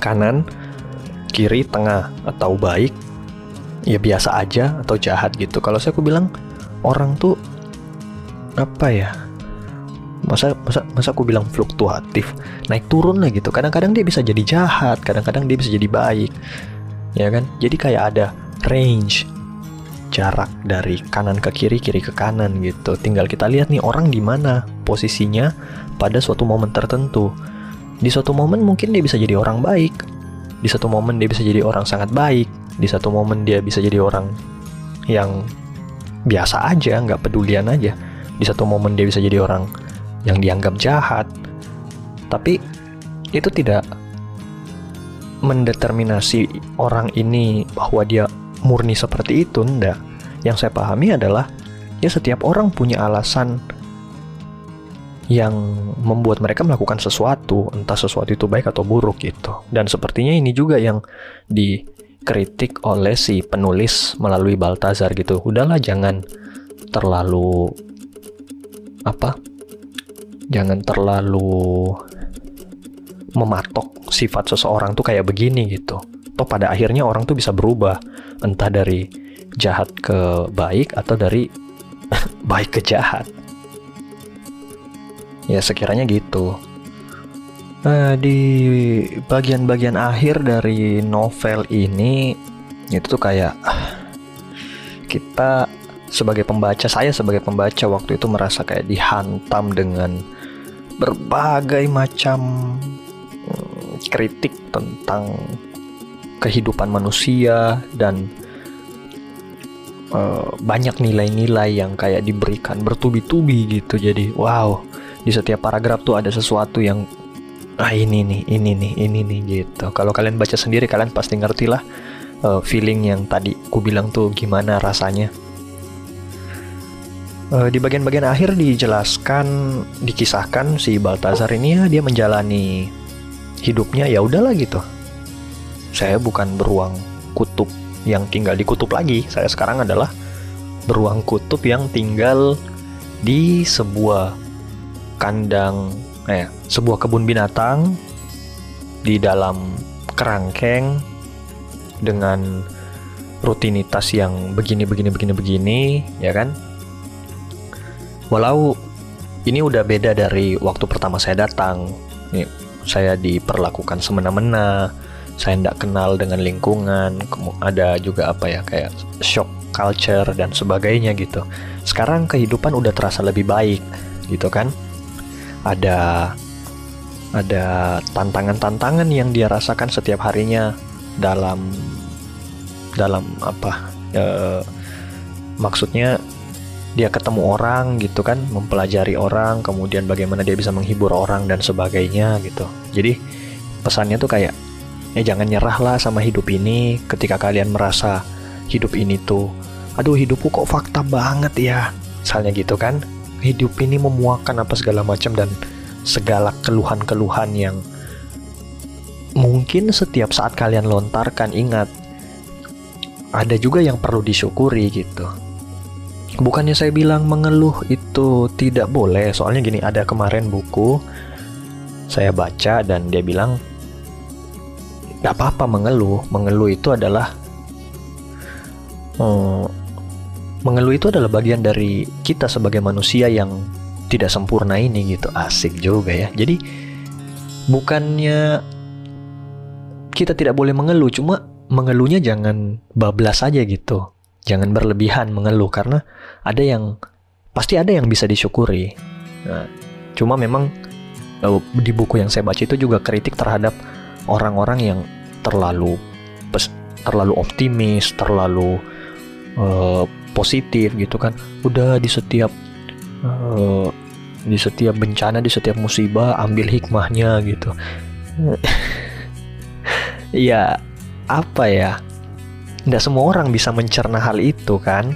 kanan, kiri, tengah, atau baik, ya biasa aja, atau jahat gitu. Kalau saya aku bilang orang tuh apa ya, masa masa masa aku bilang fluktuatif, naik turun lah gitu. Kadang-kadang dia bisa jadi jahat, kadang-kadang dia bisa jadi baik, ya kan? Jadi kayak ada range, jarak dari kanan ke kiri, kiri ke kanan gitu. Tinggal kita lihat nih orang di mana posisinya pada suatu momen tertentu. Di suatu momen mungkin dia bisa jadi orang baik, di satu momen dia bisa jadi orang sangat baik, di satu momen dia bisa jadi orang yang biasa aja, nggak pedulian aja, di satu momen dia bisa jadi orang yang dianggap jahat. Tapi itu tidak mendeterminasi orang ini bahwa dia murni seperti itu, enggak. Yang saya pahami adalah ya setiap orang punya alasan yang membuat mereka melakukan sesuatu, entah sesuatu itu baik atau buruk gitu. Dan sepertinya ini juga yang dikritik oleh si penulis melalui Baltazar gitu. Udahlah, jangan terlalu apa? Jangan terlalu mematok sifat seseorang tuh kayak begini gitu. Toh pada akhirnya orang tuh bisa berubah, entah dari jahat ke baik atau dari baik ke jahat. Ya sekiranya gitu. Nah, di bagian-bagian akhir dari novel ini itu tuh kayak kita sebagai pembaca, saya sebagai pembaca waktu itu merasa kayak dihantam dengan berbagai macam kritik tentang kehidupan manusia dan uh, banyak nilai-nilai yang kayak diberikan bertubi-tubi gitu. Jadi wow, di setiap paragraf tuh ada sesuatu yang ah ini nih, ini nih, ini nih gitu. Kalau kalian baca sendiri kalian pasti ngerti lah uh, feeling yang tadi ku bilang tuh gimana rasanya. Uh, di bagian-bagian akhir dijelaskan, dikisahkan si Baltazar ini ya, dia menjalani hidupnya ya udahlah gitu. Saya bukan beruang kutub yang tinggal di kutub lagi. Saya sekarang adalah beruang kutub yang tinggal di sebuah kandang, eh, sebuah kebun binatang di dalam kerangkeng dengan rutinitas yang begini begini begini begini, ya kan? Walau ini udah beda dari waktu pertama saya datang. Nih, saya diperlakukan semena-mena, saya tidak kenal dengan lingkungan, ada juga apa ya kayak shock culture dan sebagainya gitu. Sekarang kehidupan udah terasa lebih baik gitu kan? Ada ada tantangan-tantangan yang dia rasakan setiap harinya dalam dalam apa e, maksudnya dia ketemu orang gitu kan, mempelajari orang, kemudian bagaimana dia bisa menghibur orang dan sebagainya gitu. Jadi pesannya tuh kayak ya jangan nyerahlah sama hidup ini. Ketika kalian merasa hidup ini tuh aduh hidupku kok fakta banget ya, misalnya gitu kan, hidup ini memuakan apa segala macam dan segala keluhan-keluhan yang mungkin setiap saat kalian lontarkan. Ingat, ada juga yang perlu disyukuri gitu. Bukannya saya bilang mengeluh itu tidak boleh, soalnya gini, ada kemarin buku saya baca dan dia bilang gak apa-apa mengeluh. Mengeluh itu adalah hmm, mengeluh itu adalah bagian dari kita sebagai manusia yang tidak sempurna ini gitu. Asik juga ya. Jadi Bukannya kita tidak boleh mengeluh, cuma mengeluhnya jangan bablas aja gitu. Jangan berlebihan mengeluh, karena ada yang, pasti ada yang bisa disyukuri. Nah, cuma memang di buku yang saya baca itu juga kritik terhadap orang-orang yang terlalu terlalu optimis, terlalu uh, positif gitu kan. Udah di setiap uh, di setiap bencana, di setiap musibah ambil hikmahnya gitu. Ya apa ya, nggak semua orang bisa mencerna hal itu kan.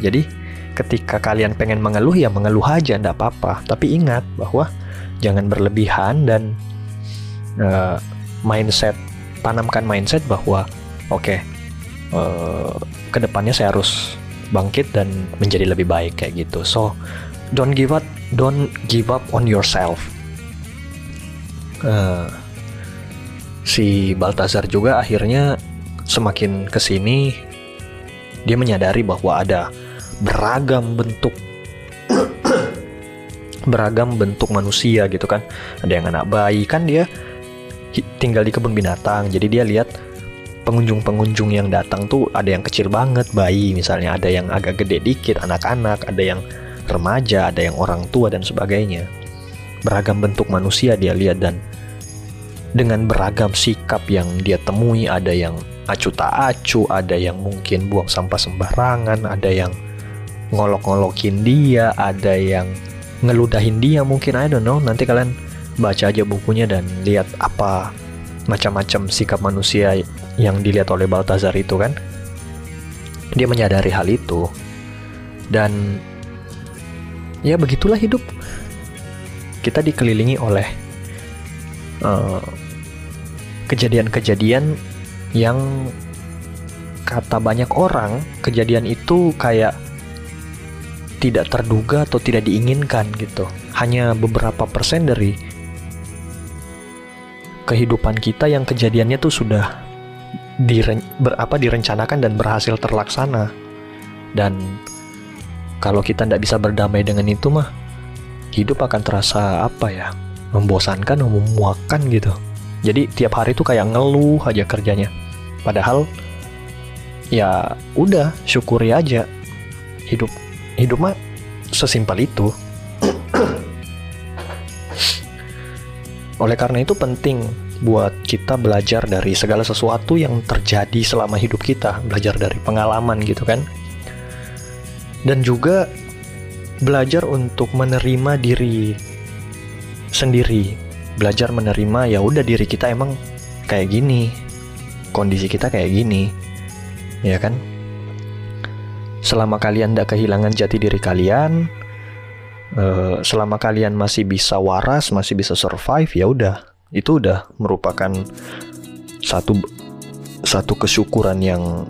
Jadi ketika kalian pengen mengeluh, ya mengeluh aja, nggak apa-apa. Tapi ingat bahwa jangan berlebihan, dan uh, mindset, tanamkan mindset bahwa oke, okay, uh, kedepannya saya harus bangkit dan menjadi lebih baik kayak gitu. So don't give up, don't give up on yourself. Uh, si Baltazar juga akhirnya semakin kesini dia menyadari bahwa ada beragam bentuk beragam bentuk manusia gitu kan. Ada yang anak bayi, kan dia tinggal di kebun binatang, jadi dia lihat pengunjung-pengunjung yang datang tuh ada yang kecil banget, bayi misalnya, ada yang agak gede dikit, anak-anak, ada yang remaja, ada yang orang tua dan sebagainya. Beragam bentuk manusia dia lihat, dan dengan beragam sikap yang dia temui, ada yang acu tak acu, ada yang mungkin buang sampah sembarangan, ada yang ngolok-ngolokin dia, ada yang ngeludahin dia mungkin, I don't know. Nanti kalian baca aja bukunya dan lihat apa macam-macam sikap manusia yang dilihat oleh Baltazar itu kan. Dia menyadari hal itu, dan ya begitulah hidup. Kita dikelilingi oleh uh, kejadian-kejadian yang kata banyak orang, kejadian itu kayak tidak terduga atau tidak diinginkan gitu. Hanya beberapa persen dari kehidupan kita yang kejadiannya tuh sudah dire- berapa direncanakan dan berhasil terlaksana. Dan kalau kita tidak bisa berdamai dengan itu mah, hidup akan terasa apa ya, membosankan, memuakkan gitu. Jadi tiap hari tuh kayak ngeluh aja kerjanya. Padahal ya udah, syukuri aja. Hidup hidup mah sesimpel itu. Oleh karena itu penting buat kita belajar dari segala sesuatu yang terjadi selama hidup kita, belajar dari pengalaman gitu kan. Dan juga belajar untuk menerima diri sendiri. Belajar menerima, ya udah diri kita emang kayak gini, kondisi kita kayak gini, ya kan? Selama kalian tidak kehilangan jati diri kalian, uh, selama kalian masih bisa waras, masih bisa survive, ya udah, itu udah merupakan satu satu kesyukuran yang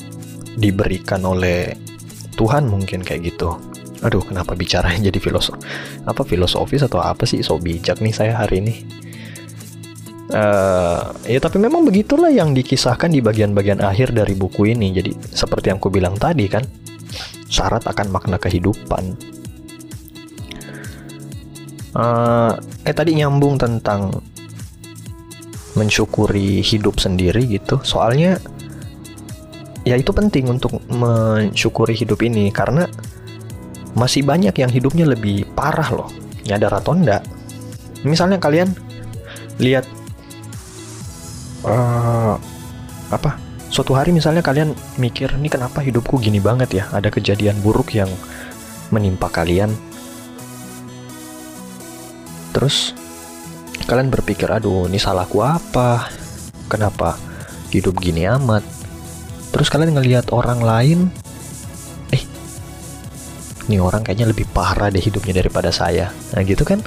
diberikan oleh Tuhan mungkin kayak gitu. Aduh, kenapa bicaranya jadi filosof? Apa filosofis atau apa sih? So bijak nih saya hari ini. Uh, ya tapi memang begitulah yang dikisahkan di bagian-bagian akhir dari buku ini. Jadi seperti yang aku bilang tadi kan, syarat akan makna kehidupan. uh, Eh tadi nyambung tentang mensyukuri hidup sendiri gitu. Soalnya ya itu penting untuk mensyukuri hidup ini, karena masih banyak yang hidupnya lebih parah loh, nyadar atau enggak. Misalnya kalian lihat Uh, apa suatu hari misalnya kalian mikir, ini kenapa hidupku gini banget ya, ada kejadian buruk yang menimpa kalian, terus kalian berpikir, aduh ini salahku apa, kenapa hidup gini amat. Terus kalian ngelihat orang lain, eh ini orang kayaknya lebih parah deh hidupnya daripada saya, nah gitu kan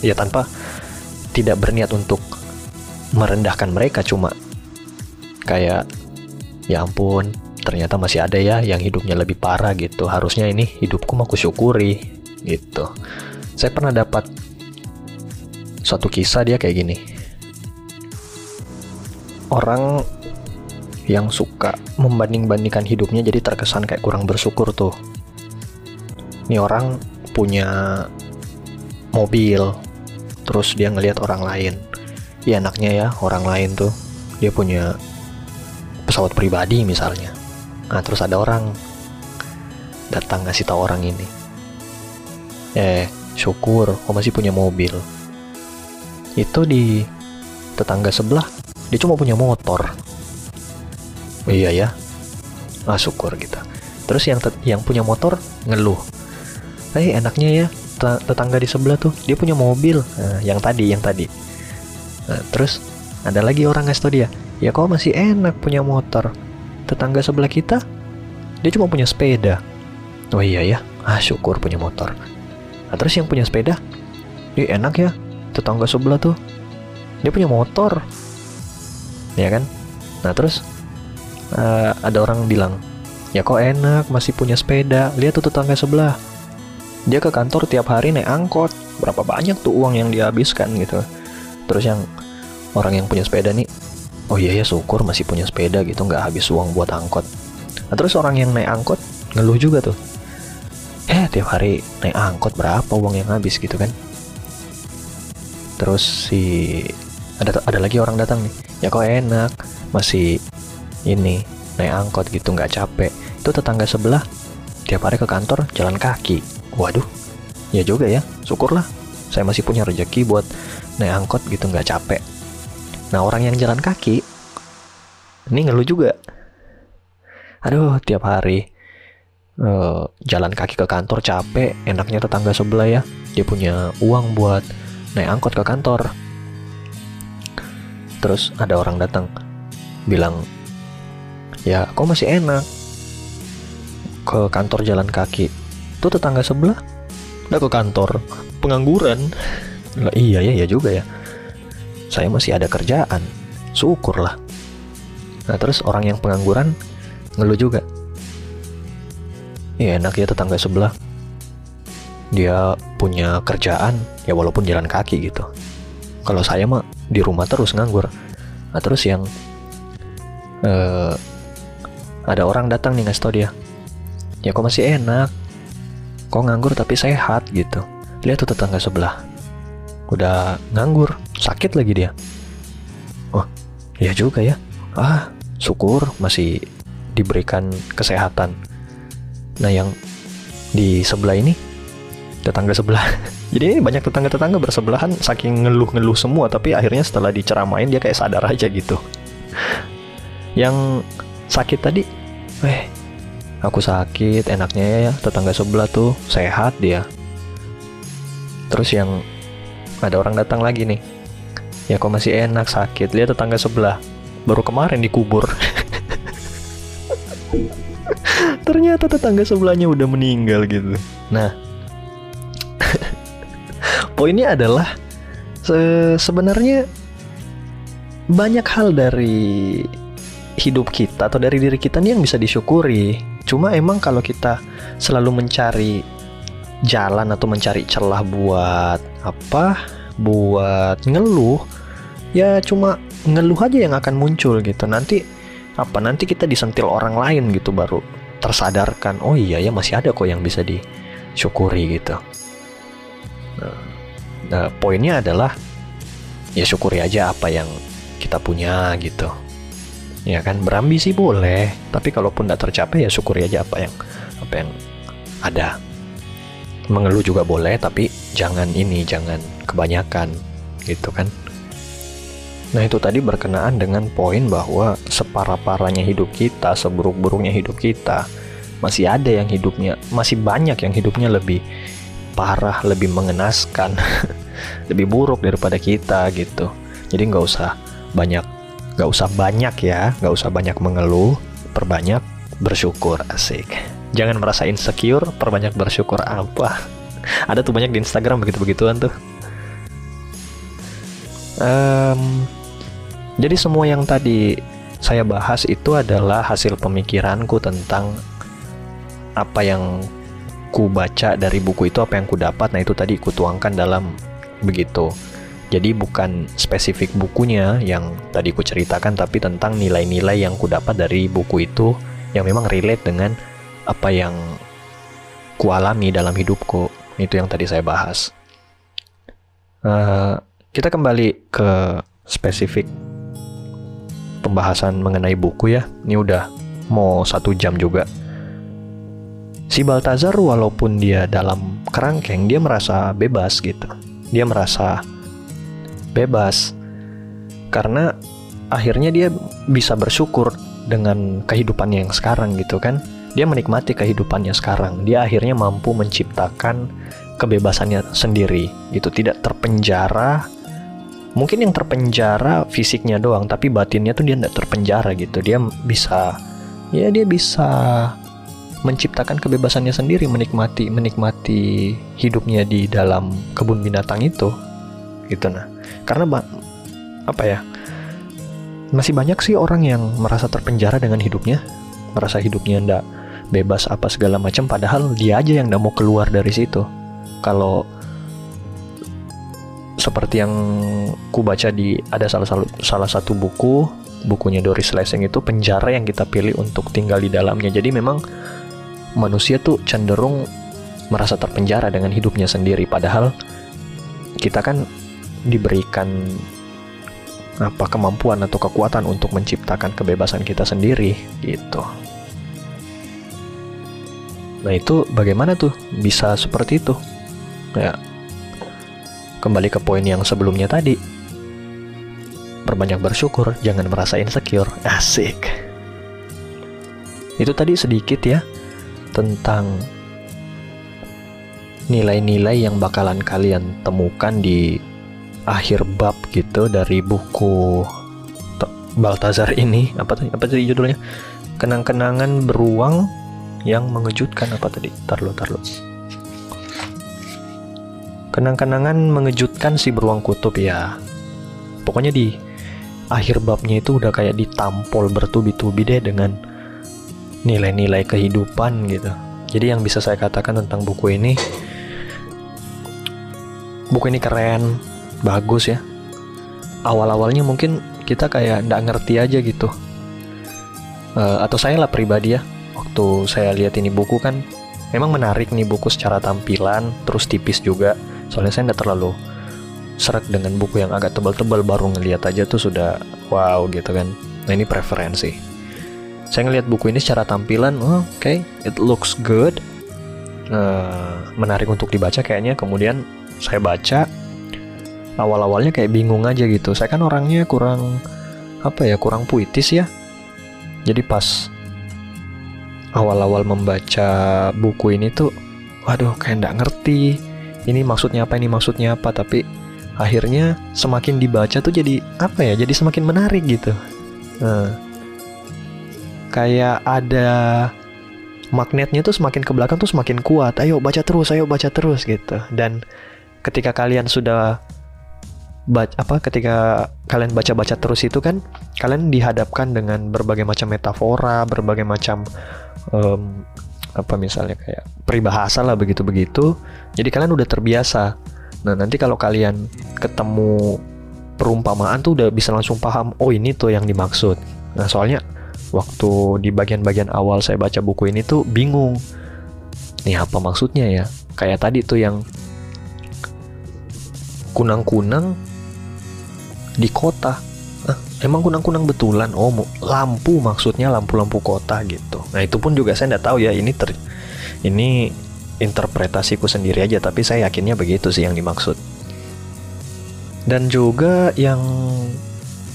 ya, tanpa tidak berniat untuk merendahkan mereka, cuma kayak ya ampun ternyata masih ada ya yang hidupnya lebih parah gitu, harusnya ini hidupku mah aku syukuri gitu. Saya pernah dapat suatu kisah, dia kayak gini, orang yang suka membanding-bandingkan hidupnya jadi terkesan kayak kurang bersyukur tuh. Ini orang punya mobil, terus dia ngelihat orang lain, ya enaknya ya orang lain tuh dia punya pesawat pribadi misalnya. Nah terus ada orang datang ngasih tahu orang ini, eh syukur kok masih punya mobil. Itu di tetangga sebelah dia cuma punya motor. Iya ya, ah syukur gitu. Terus yang yang punya motor ngeluh, eh enaknya ya tetangga di sebelah tuh dia punya mobil. Nah, yang tadi yang tadi nah, terus ada lagi orang ngasih tau dia, ya kok masih enak punya motor, tetangga sebelah kita dia cuma punya sepeda. Oh iya ya, ah syukur punya motor. Nah, terus yang punya sepeda, dia enak ya tetangga sebelah tuh dia punya motor, ya kan. Nah terus uh, ada orang bilang, ya kok enak masih punya sepeda, lihat tuh tetangga sebelah dia ke kantor tiap hari naik angkot, berapa banyak tuh uang yang dihabiskan gitu. Terus yang orang yang punya sepeda nih, oh iya ya syukur masih punya sepeda gitu, nggak habis uang buat angkot. Nah terus orang yang naik angkot ngeluh juga tuh, eh tiap hari naik angkot berapa uang yang habis gitu kan. Terus si ada ada lagi orang datang nih, ya kok enak masih ini naik angkot gitu, nggak capek. Itu tetangga sebelah tiap hari ke kantor jalan kaki. Waduh, ya juga ya, syukurlah saya masih punya rejeki buat naik angkot gitu, nggak capek. Nah orang yang jalan kaki ini ngeluh juga, aduh tiap hari uh, jalan kaki ke kantor capek, enaknya tetangga sebelah ya dia punya uang buat naik angkot ke kantor. Terus ada orang datang bilang, ya kok masih enak ke kantor jalan kaki, tuh tetangga sebelah udah ke kantor pengangguran. Nah, iya ya ya juga ya, saya masih ada kerjaan, syukurlah. Nah terus orang yang pengangguran ngeluh juga, ya enak ya tetangga sebelah dia punya kerjaan ya walaupun jalan kaki gitu, kalau saya mah di rumah terus nganggur. Nah terus yang eh, ada orang datang nih ngasih tau dia, ya kok masih enak, kok nganggur tapi sehat gitu, lihat tuh tetangga sebelah udah nganggur, sakit lagi dia. Oh ya juga ya, ah syukur masih diberikan kesehatan. Nah yang di sebelah ini tetangga sebelah jadi ini banyak tetangga-tetangga bersebelahan, saking ngeluh-ngeluh semua, tapi akhirnya setelah diceramain dia kayak sadar aja gitu. Yang sakit tadi, eh aku sakit, enaknya ya tetangga sebelah tuh sehat dia. Terus yang ada orang datang lagi nih, ya kok masih enak sakit, lihat tetangga sebelah baru kemarin dikubur. Ternyata tetangga sebelahnya udah meninggal gitu. Nah poinnya adalah se- sebenarnya banyak hal dari hidup kita atau dari diri kita nih yang bisa disyukuri. Cuma emang kalau kita selalu mencari jalan atau mencari celah buat apa, buat ngeluh, ya cuma ngeluh aja yang akan muncul gitu. Nanti apa, nanti kita disentil orang lain gitu baru tersadarkan, oh iya ya masih ada kok yang bisa disyukuri gitu. Nah, nah poinnya adalah ya syukuri aja apa yang kita punya gitu. Ya kan, berambisi boleh, tapi kalaupun tidak tercapai ya syukuri aja apa yang apa yang ada. Mengeluh juga boleh, tapi jangan ini, jangan kebanyakan gitu kan. Nah itu tadi berkenaan dengan poin bahwa separah-parahnya hidup kita, seburuk-buruknya hidup kita, masih ada yang hidupnya, masih banyak yang hidupnya lebih parah, lebih mengenaskan, lebih buruk daripada kita gitu. Jadi nggak usah banyak Gak usah banyak ya, gak usah banyak mengeluh, perbanyak bersyukur, asik. Jangan merasa insecure, perbanyak bersyukur apa? Ada tuh banyak di Instagram begitu-begituan tuh. Um, jadi semua yang tadi saya bahas itu adalah hasil pemikiranku tentang apa yang ku baca dari buku itu, apa yang ku dapat. Nah itu tadi ku tuangkan dalam begitu. Jadi bukan spesifik bukunya yang tadi ku ceritakan, tapi tentang nilai-nilai yang ku dapat dari buku itu yang memang relate dengan apa yang ku alami dalam hidupku. Itu yang tadi saya bahas. Uh, kita kembali ke spesifik pembahasan mengenai buku ya. Ini udah mau satu jam juga. Si Baltazar walaupun dia dalam kerangkeng, dia merasa bebas gitu. Dia merasa bebas karena akhirnya dia bisa bersyukur dengan kehidupannya yang sekarang gitu kan. Dia menikmati kehidupannya sekarang. Dia akhirnya mampu menciptakan kebebasannya sendiri gitu, tidak terpenjara. Mungkin yang terpenjara fisiknya doang, tapi batinnya tuh dia nggak terpenjara gitu. Dia bisa, ya dia bisa menciptakan kebebasannya sendiri, menikmati menikmati hidupnya di dalam kebun binatang itu gitu. Nah, karena apa ya, masih banyak sih orang yang merasa terpenjara dengan hidupnya, merasa hidupnya ndak bebas apa segala macam, padahal dia aja yang ndak mau keluar dari situ. Kalau seperti yang ku baca di ada salah, salah, salah satu buku, bukunya Doris Lessing itu, penjara yang kita pilih untuk tinggal di dalamnya. Jadi memang manusia tuh cenderung merasa terpenjara dengan hidupnya sendiri, padahal kita kan diberikan apa kemampuan atau kekuatan untuk menciptakan kebebasan kita sendiri gitu. Nah itu bagaimana tuh bisa seperti itu ya? Kembali ke poin yang sebelumnya tadi, perbanyak bersyukur, jangan merasa insecure. Asik. Itu tadi sedikit ya tentang nilai-nilai yang bakalan kalian temukan di akhir bab gitu dari buku Baltazar ini. Apa tadi? Apa tadi judulnya? Kenang-kenangan beruang yang mengejutkan. Apa tadi? Tarlo, tarlo. Kenang-kenangan mengejutkan si beruang kutub ya. Pokoknya di akhir babnya itu udah kayak ditampol bertubi-tubi deh dengan nilai-nilai kehidupan gitu. Jadi yang bisa saya katakan tentang buku ini, buku ini keren, bagus ya. Awal-awalnya mungkin kita kayak nggak ngerti aja gitu. E, atau saya lah pribadi ya, waktu saya lihat ini buku kan, memang menarik nih buku secara tampilan, terus tipis juga. Soalnya saya nggak terlalu seret dengan buku yang agak tebal-tebal, baru ngelihat aja tuh sudah wow gitu kan. Nah ini preferensi. Saya ngelihat buku ini secara tampilan, oh, oke, okay, it looks good, uh, menarik untuk dibaca kayaknya. Kemudian saya baca, awal-awalnya kayak bingung aja gitu. Saya kan orangnya kurang apa ya, kurang puitis ya. Jadi pas awal-awal membaca buku ini tuh, waduh kayak nggak ngerti. Ini maksudnya apa? Ini maksudnya apa? Tapi akhirnya semakin dibaca tuh jadi apa ya, jadi semakin menarik gitu. Nah, kayak ada magnetnya tuh semakin ke belakang tuh semakin kuat. Ayo baca terus, ayo baca terus gitu. Dan ketika kalian sudah baca, apa ketika kalian baca-baca terus itu kan, kalian dihadapkan dengan berbagai macam metafora, berbagai macam um, apa misalnya kayak peribahasa lah begitu-begitu. Jadi kalian udah terbiasa. Nah nanti kalau kalian ketemu perumpamaan tuh udah bisa langsung paham, oh ini tuh yang dimaksud. Nah soalnya waktu di bagian-bagian awal saya baca buku ini tuh bingung, nih apa maksudnya ya. Kayak tadi tuh yang kunang-kunang di kota, ah, emang kunang-kunang betulan? Oh lampu, maksudnya lampu-lampu kota gitu. Nah itu pun juga saya nggak tahu ya, ini ter ini interpretasiku sendiri aja, tapi saya yakinnya begitu sih yang dimaksud. Dan juga yang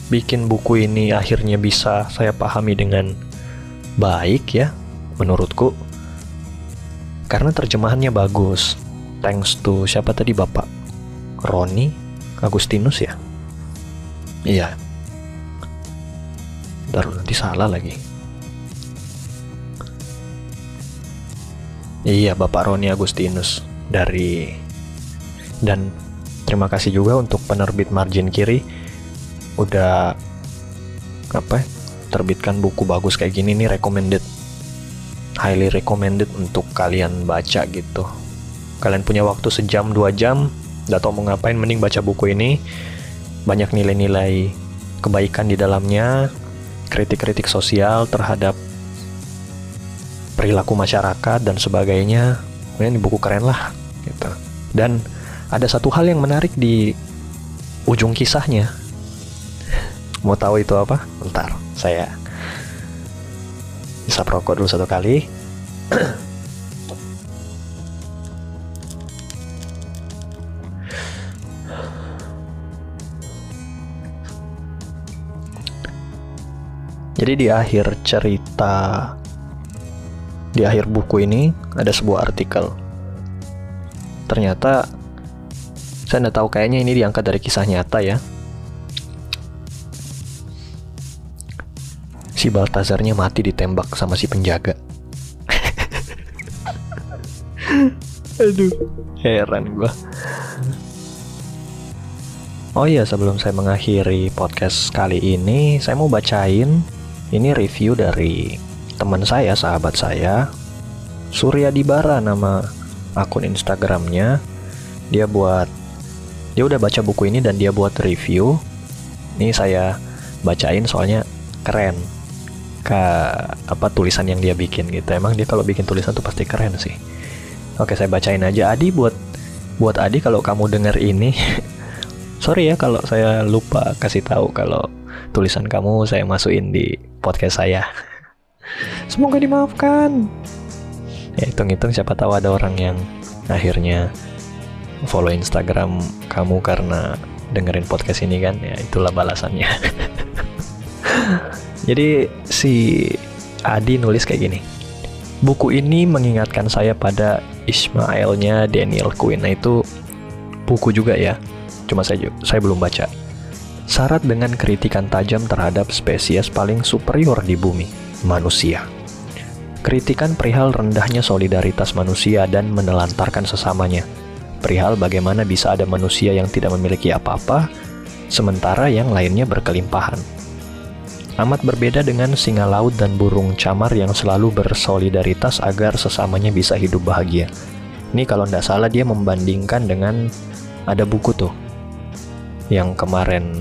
bikin buku ini akhirnya bisa saya pahami dengan baik ya menurutku, karena terjemahannya bagus. Thanks to siapa tadi, Bapak Roni Agustinus ya. Iya, ntar nanti salah lagi. Iya, Bapak Roni Agustinus dari, dan terima kasih juga untuk penerbit Margin Kiri udah apa terbitkan buku bagus kayak gini. Ini recommended, highly recommended untuk kalian baca gitu. Kalian punya waktu sejam dua jam nggak tau mau ngapain, mending baca buku ini. Banyak nilai-nilai kebaikan di dalamnya, kritik-kritik sosial terhadap perilaku masyarakat dan sebagainya. Ini buku keren lah gitu. Dan ada satu hal yang menarik di ujung kisahnya. Mau tahu itu apa? Bentar, saya isap rokok dulu satu kali. Jadi di akhir cerita, di akhir buku ini ada sebuah artikel. Ternyata saya nggak tahu, kayaknya ini diangkat dari kisah nyata ya. Si Baltazarnya mati ditembak sama si penjaga. Aduh, heran gua. Oh iya, sebelum saya mengakhiri podcast kali ini, saya mau bacain ini review dari teman saya, sahabat saya, Suryadibara nama akun Instagramnya. Dia buat, dia udah baca buku ini dan dia buat review. Ini saya bacain soalnya keren. Ke, apa tulisan yang dia bikin gitu. Emang dia kalau bikin tulisan tuh pasti keren sih. Oke, saya bacain aja. Adi, buat buat Adi kalau kamu denger ini, sorry ya kalau saya lupa kasih tahu kalau tulisan kamu saya masukin di podcast saya. Semoga dimaafkan. Ya, hitung-hitung siapa tahu ada orang yang akhirnya follow Instagram kamu karena dengerin podcast ini kan. Ya, itulah balasannya. Jadi si Adi nulis kayak gini. Buku ini mengingatkan saya pada Ishmaelnya Daniel Quinn. Nah, itu buku juga ya. Cuma saya saya belum baca. Syarat dengan kritikan tajam terhadap spesies paling superior di bumi, manusia. Kritikan perihal rendahnya solidaritas manusia dan menelantarkan sesamanya. Perihal bagaimana bisa ada manusia yang tidak memiliki apa-apa sementara yang lainnya berkelimpahan. Amat berbeda dengan singa laut dan burung camar yang selalu bersolidaritas agar sesamanya bisa hidup bahagia. Ini kalau nggak salah dia membandingkan dengan ada buku tuh yang kemarin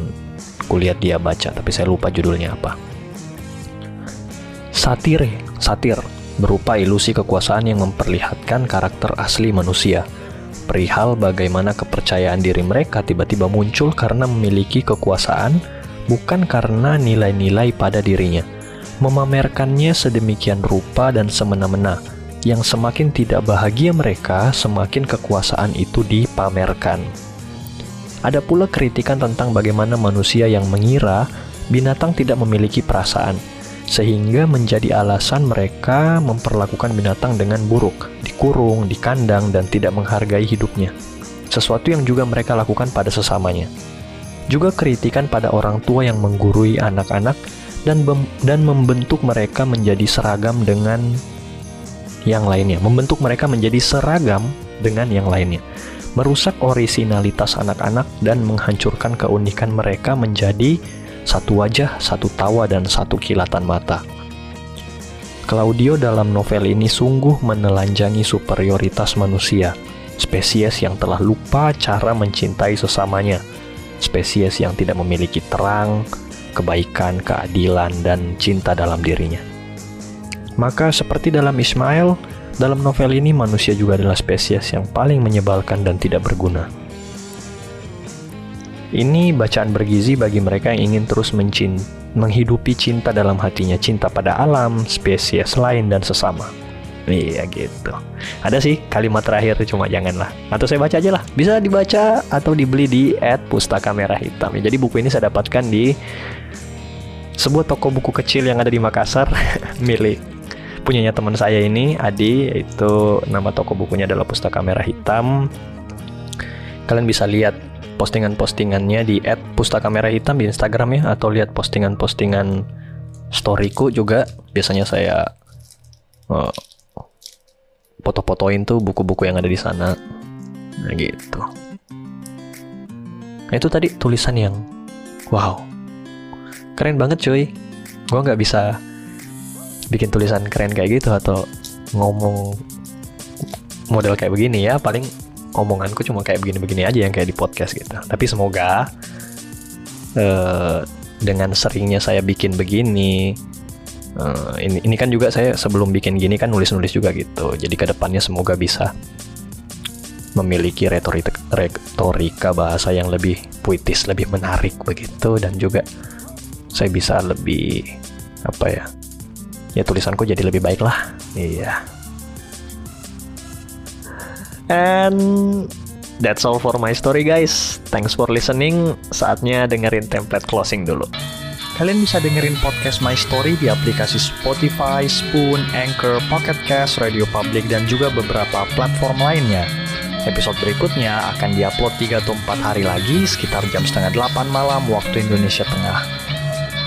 kulihat dia baca, tapi saya lupa judulnya apa. Satir, satir berupa ilusi kekuasaan yang memperlihatkan karakter asli manusia. Perihal bagaimana kepercayaan diri mereka tiba-tiba muncul karena memiliki kekuasaan, bukan karena nilai-nilai pada dirinya. Memamerkannya sedemikian rupa dan semena-mena, yang semakin tidak bahagia mereka, semakin kekuasaan itu dipamerkan. Ada pula kritikan tentang bagaimana manusia yang mengira binatang tidak memiliki perasaan, sehingga menjadi alasan mereka memperlakukan binatang dengan buruk, dikurung, dikandang, dan tidak menghargai hidupnya. Sesuatu yang juga mereka lakukan pada sesamanya. Juga kritikan pada orang tua yang menggurui anak-anak dan bem- dan membentuk mereka menjadi seragam dengan yang lainnya. Membentuk mereka menjadi seragam dengan yang lainnya. Merusak orisinalitas anak-anak dan menghancurkan keunikan mereka menjadi satu wajah, satu tawa, dan satu kilatan mata. Claudio dalam novel ini sungguh menelanjangi superioritas manusia, spesies yang telah lupa cara mencintai sesamanya. Spesies yang tidak memiliki terang, kebaikan, keadilan, dan cinta dalam dirinya. Maka seperti dalam Ishmael, dalam novel ini manusia juga adalah spesies yang paling menyebalkan dan tidak berguna. Ini bacaan bergizi bagi mereka yang ingin terus mencint- menghidupi cinta dalam hatinya, cinta pada alam, spesies lain, dan sesama. Iya gitu. Ada sih kalimat terakhir, cuma janganlah. Atau saya baca aja lah. Bisa dibaca atau dibeli di at Pustaka Merah Hitam. Jadi buku ini saya dapatkan di sebuah toko buku kecil yang ada di Makassar milik punyanya teman saya ini, Adi. Itu nama toko bukunya adalah Pustaka Merah Hitam. Kalian bisa lihat postingan-postingannya di at Pustaka Merah Hitam di Instagram ya, atau lihat postingan-postingan storyku juga. Biasanya saya oh, foto-fotoin tuh buku-buku yang ada di sana. Nah gitu. Nah, itu tadi tulisan yang wow, keren banget cuy. Gue gak bisa bikin tulisan keren kayak gitu atau ngomong model kayak begini ya. Paling omonganku cuma kayak begini-begini aja yang kayak di podcast gitu. Tapi semoga uh, dengan seringnya saya bikin begini, Uh, ini, ini kan juga saya sebelum bikin gini kan nulis-nulis juga gitu. Jadi kedepannya semoga bisa memiliki retorika, retorika bahasa yang lebih puitis, lebih menarik begitu. Dan juga saya bisa lebih apa ya, ya tulisanku jadi lebih baik lah. Iya. And that's all for my story guys. Thanks for listening. Saatnya dengerin template closing dulu. Kalian bisa dengerin podcast My Story di aplikasi Spotify, Spoon, Anchor, Pocket Cast, Radio Public, dan juga beberapa platform lainnya. Episode berikutnya akan diupload tiga atau empat hari lagi sekitar jam setengah delapan malam waktu Indonesia Tengah.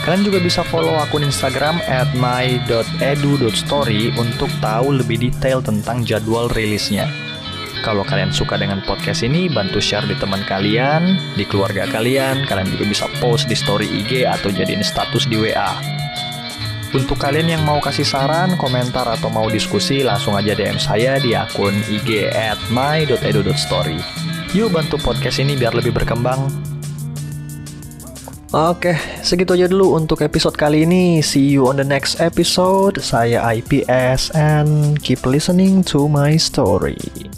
Kalian juga bisa follow akun Instagram at my dot edu dot story untuk tahu lebih detail tentang jadwal rilisnya. Kalau kalian suka dengan podcast ini, bantu share di teman kalian, di keluarga kalian. Kalian juga bisa post di story I G atau jadiin status di W A. Untuk kalian yang mau kasih saran, komentar, atau mau diskusi, langsung aja D M saya di akun I G at my dot edu dot story. Yuk bantu podcast ini biar lebih berkembang. Oke, segitu aja dulu untuk episode kali ini. See you on the next episode. Saya I P S and keep listening to my story.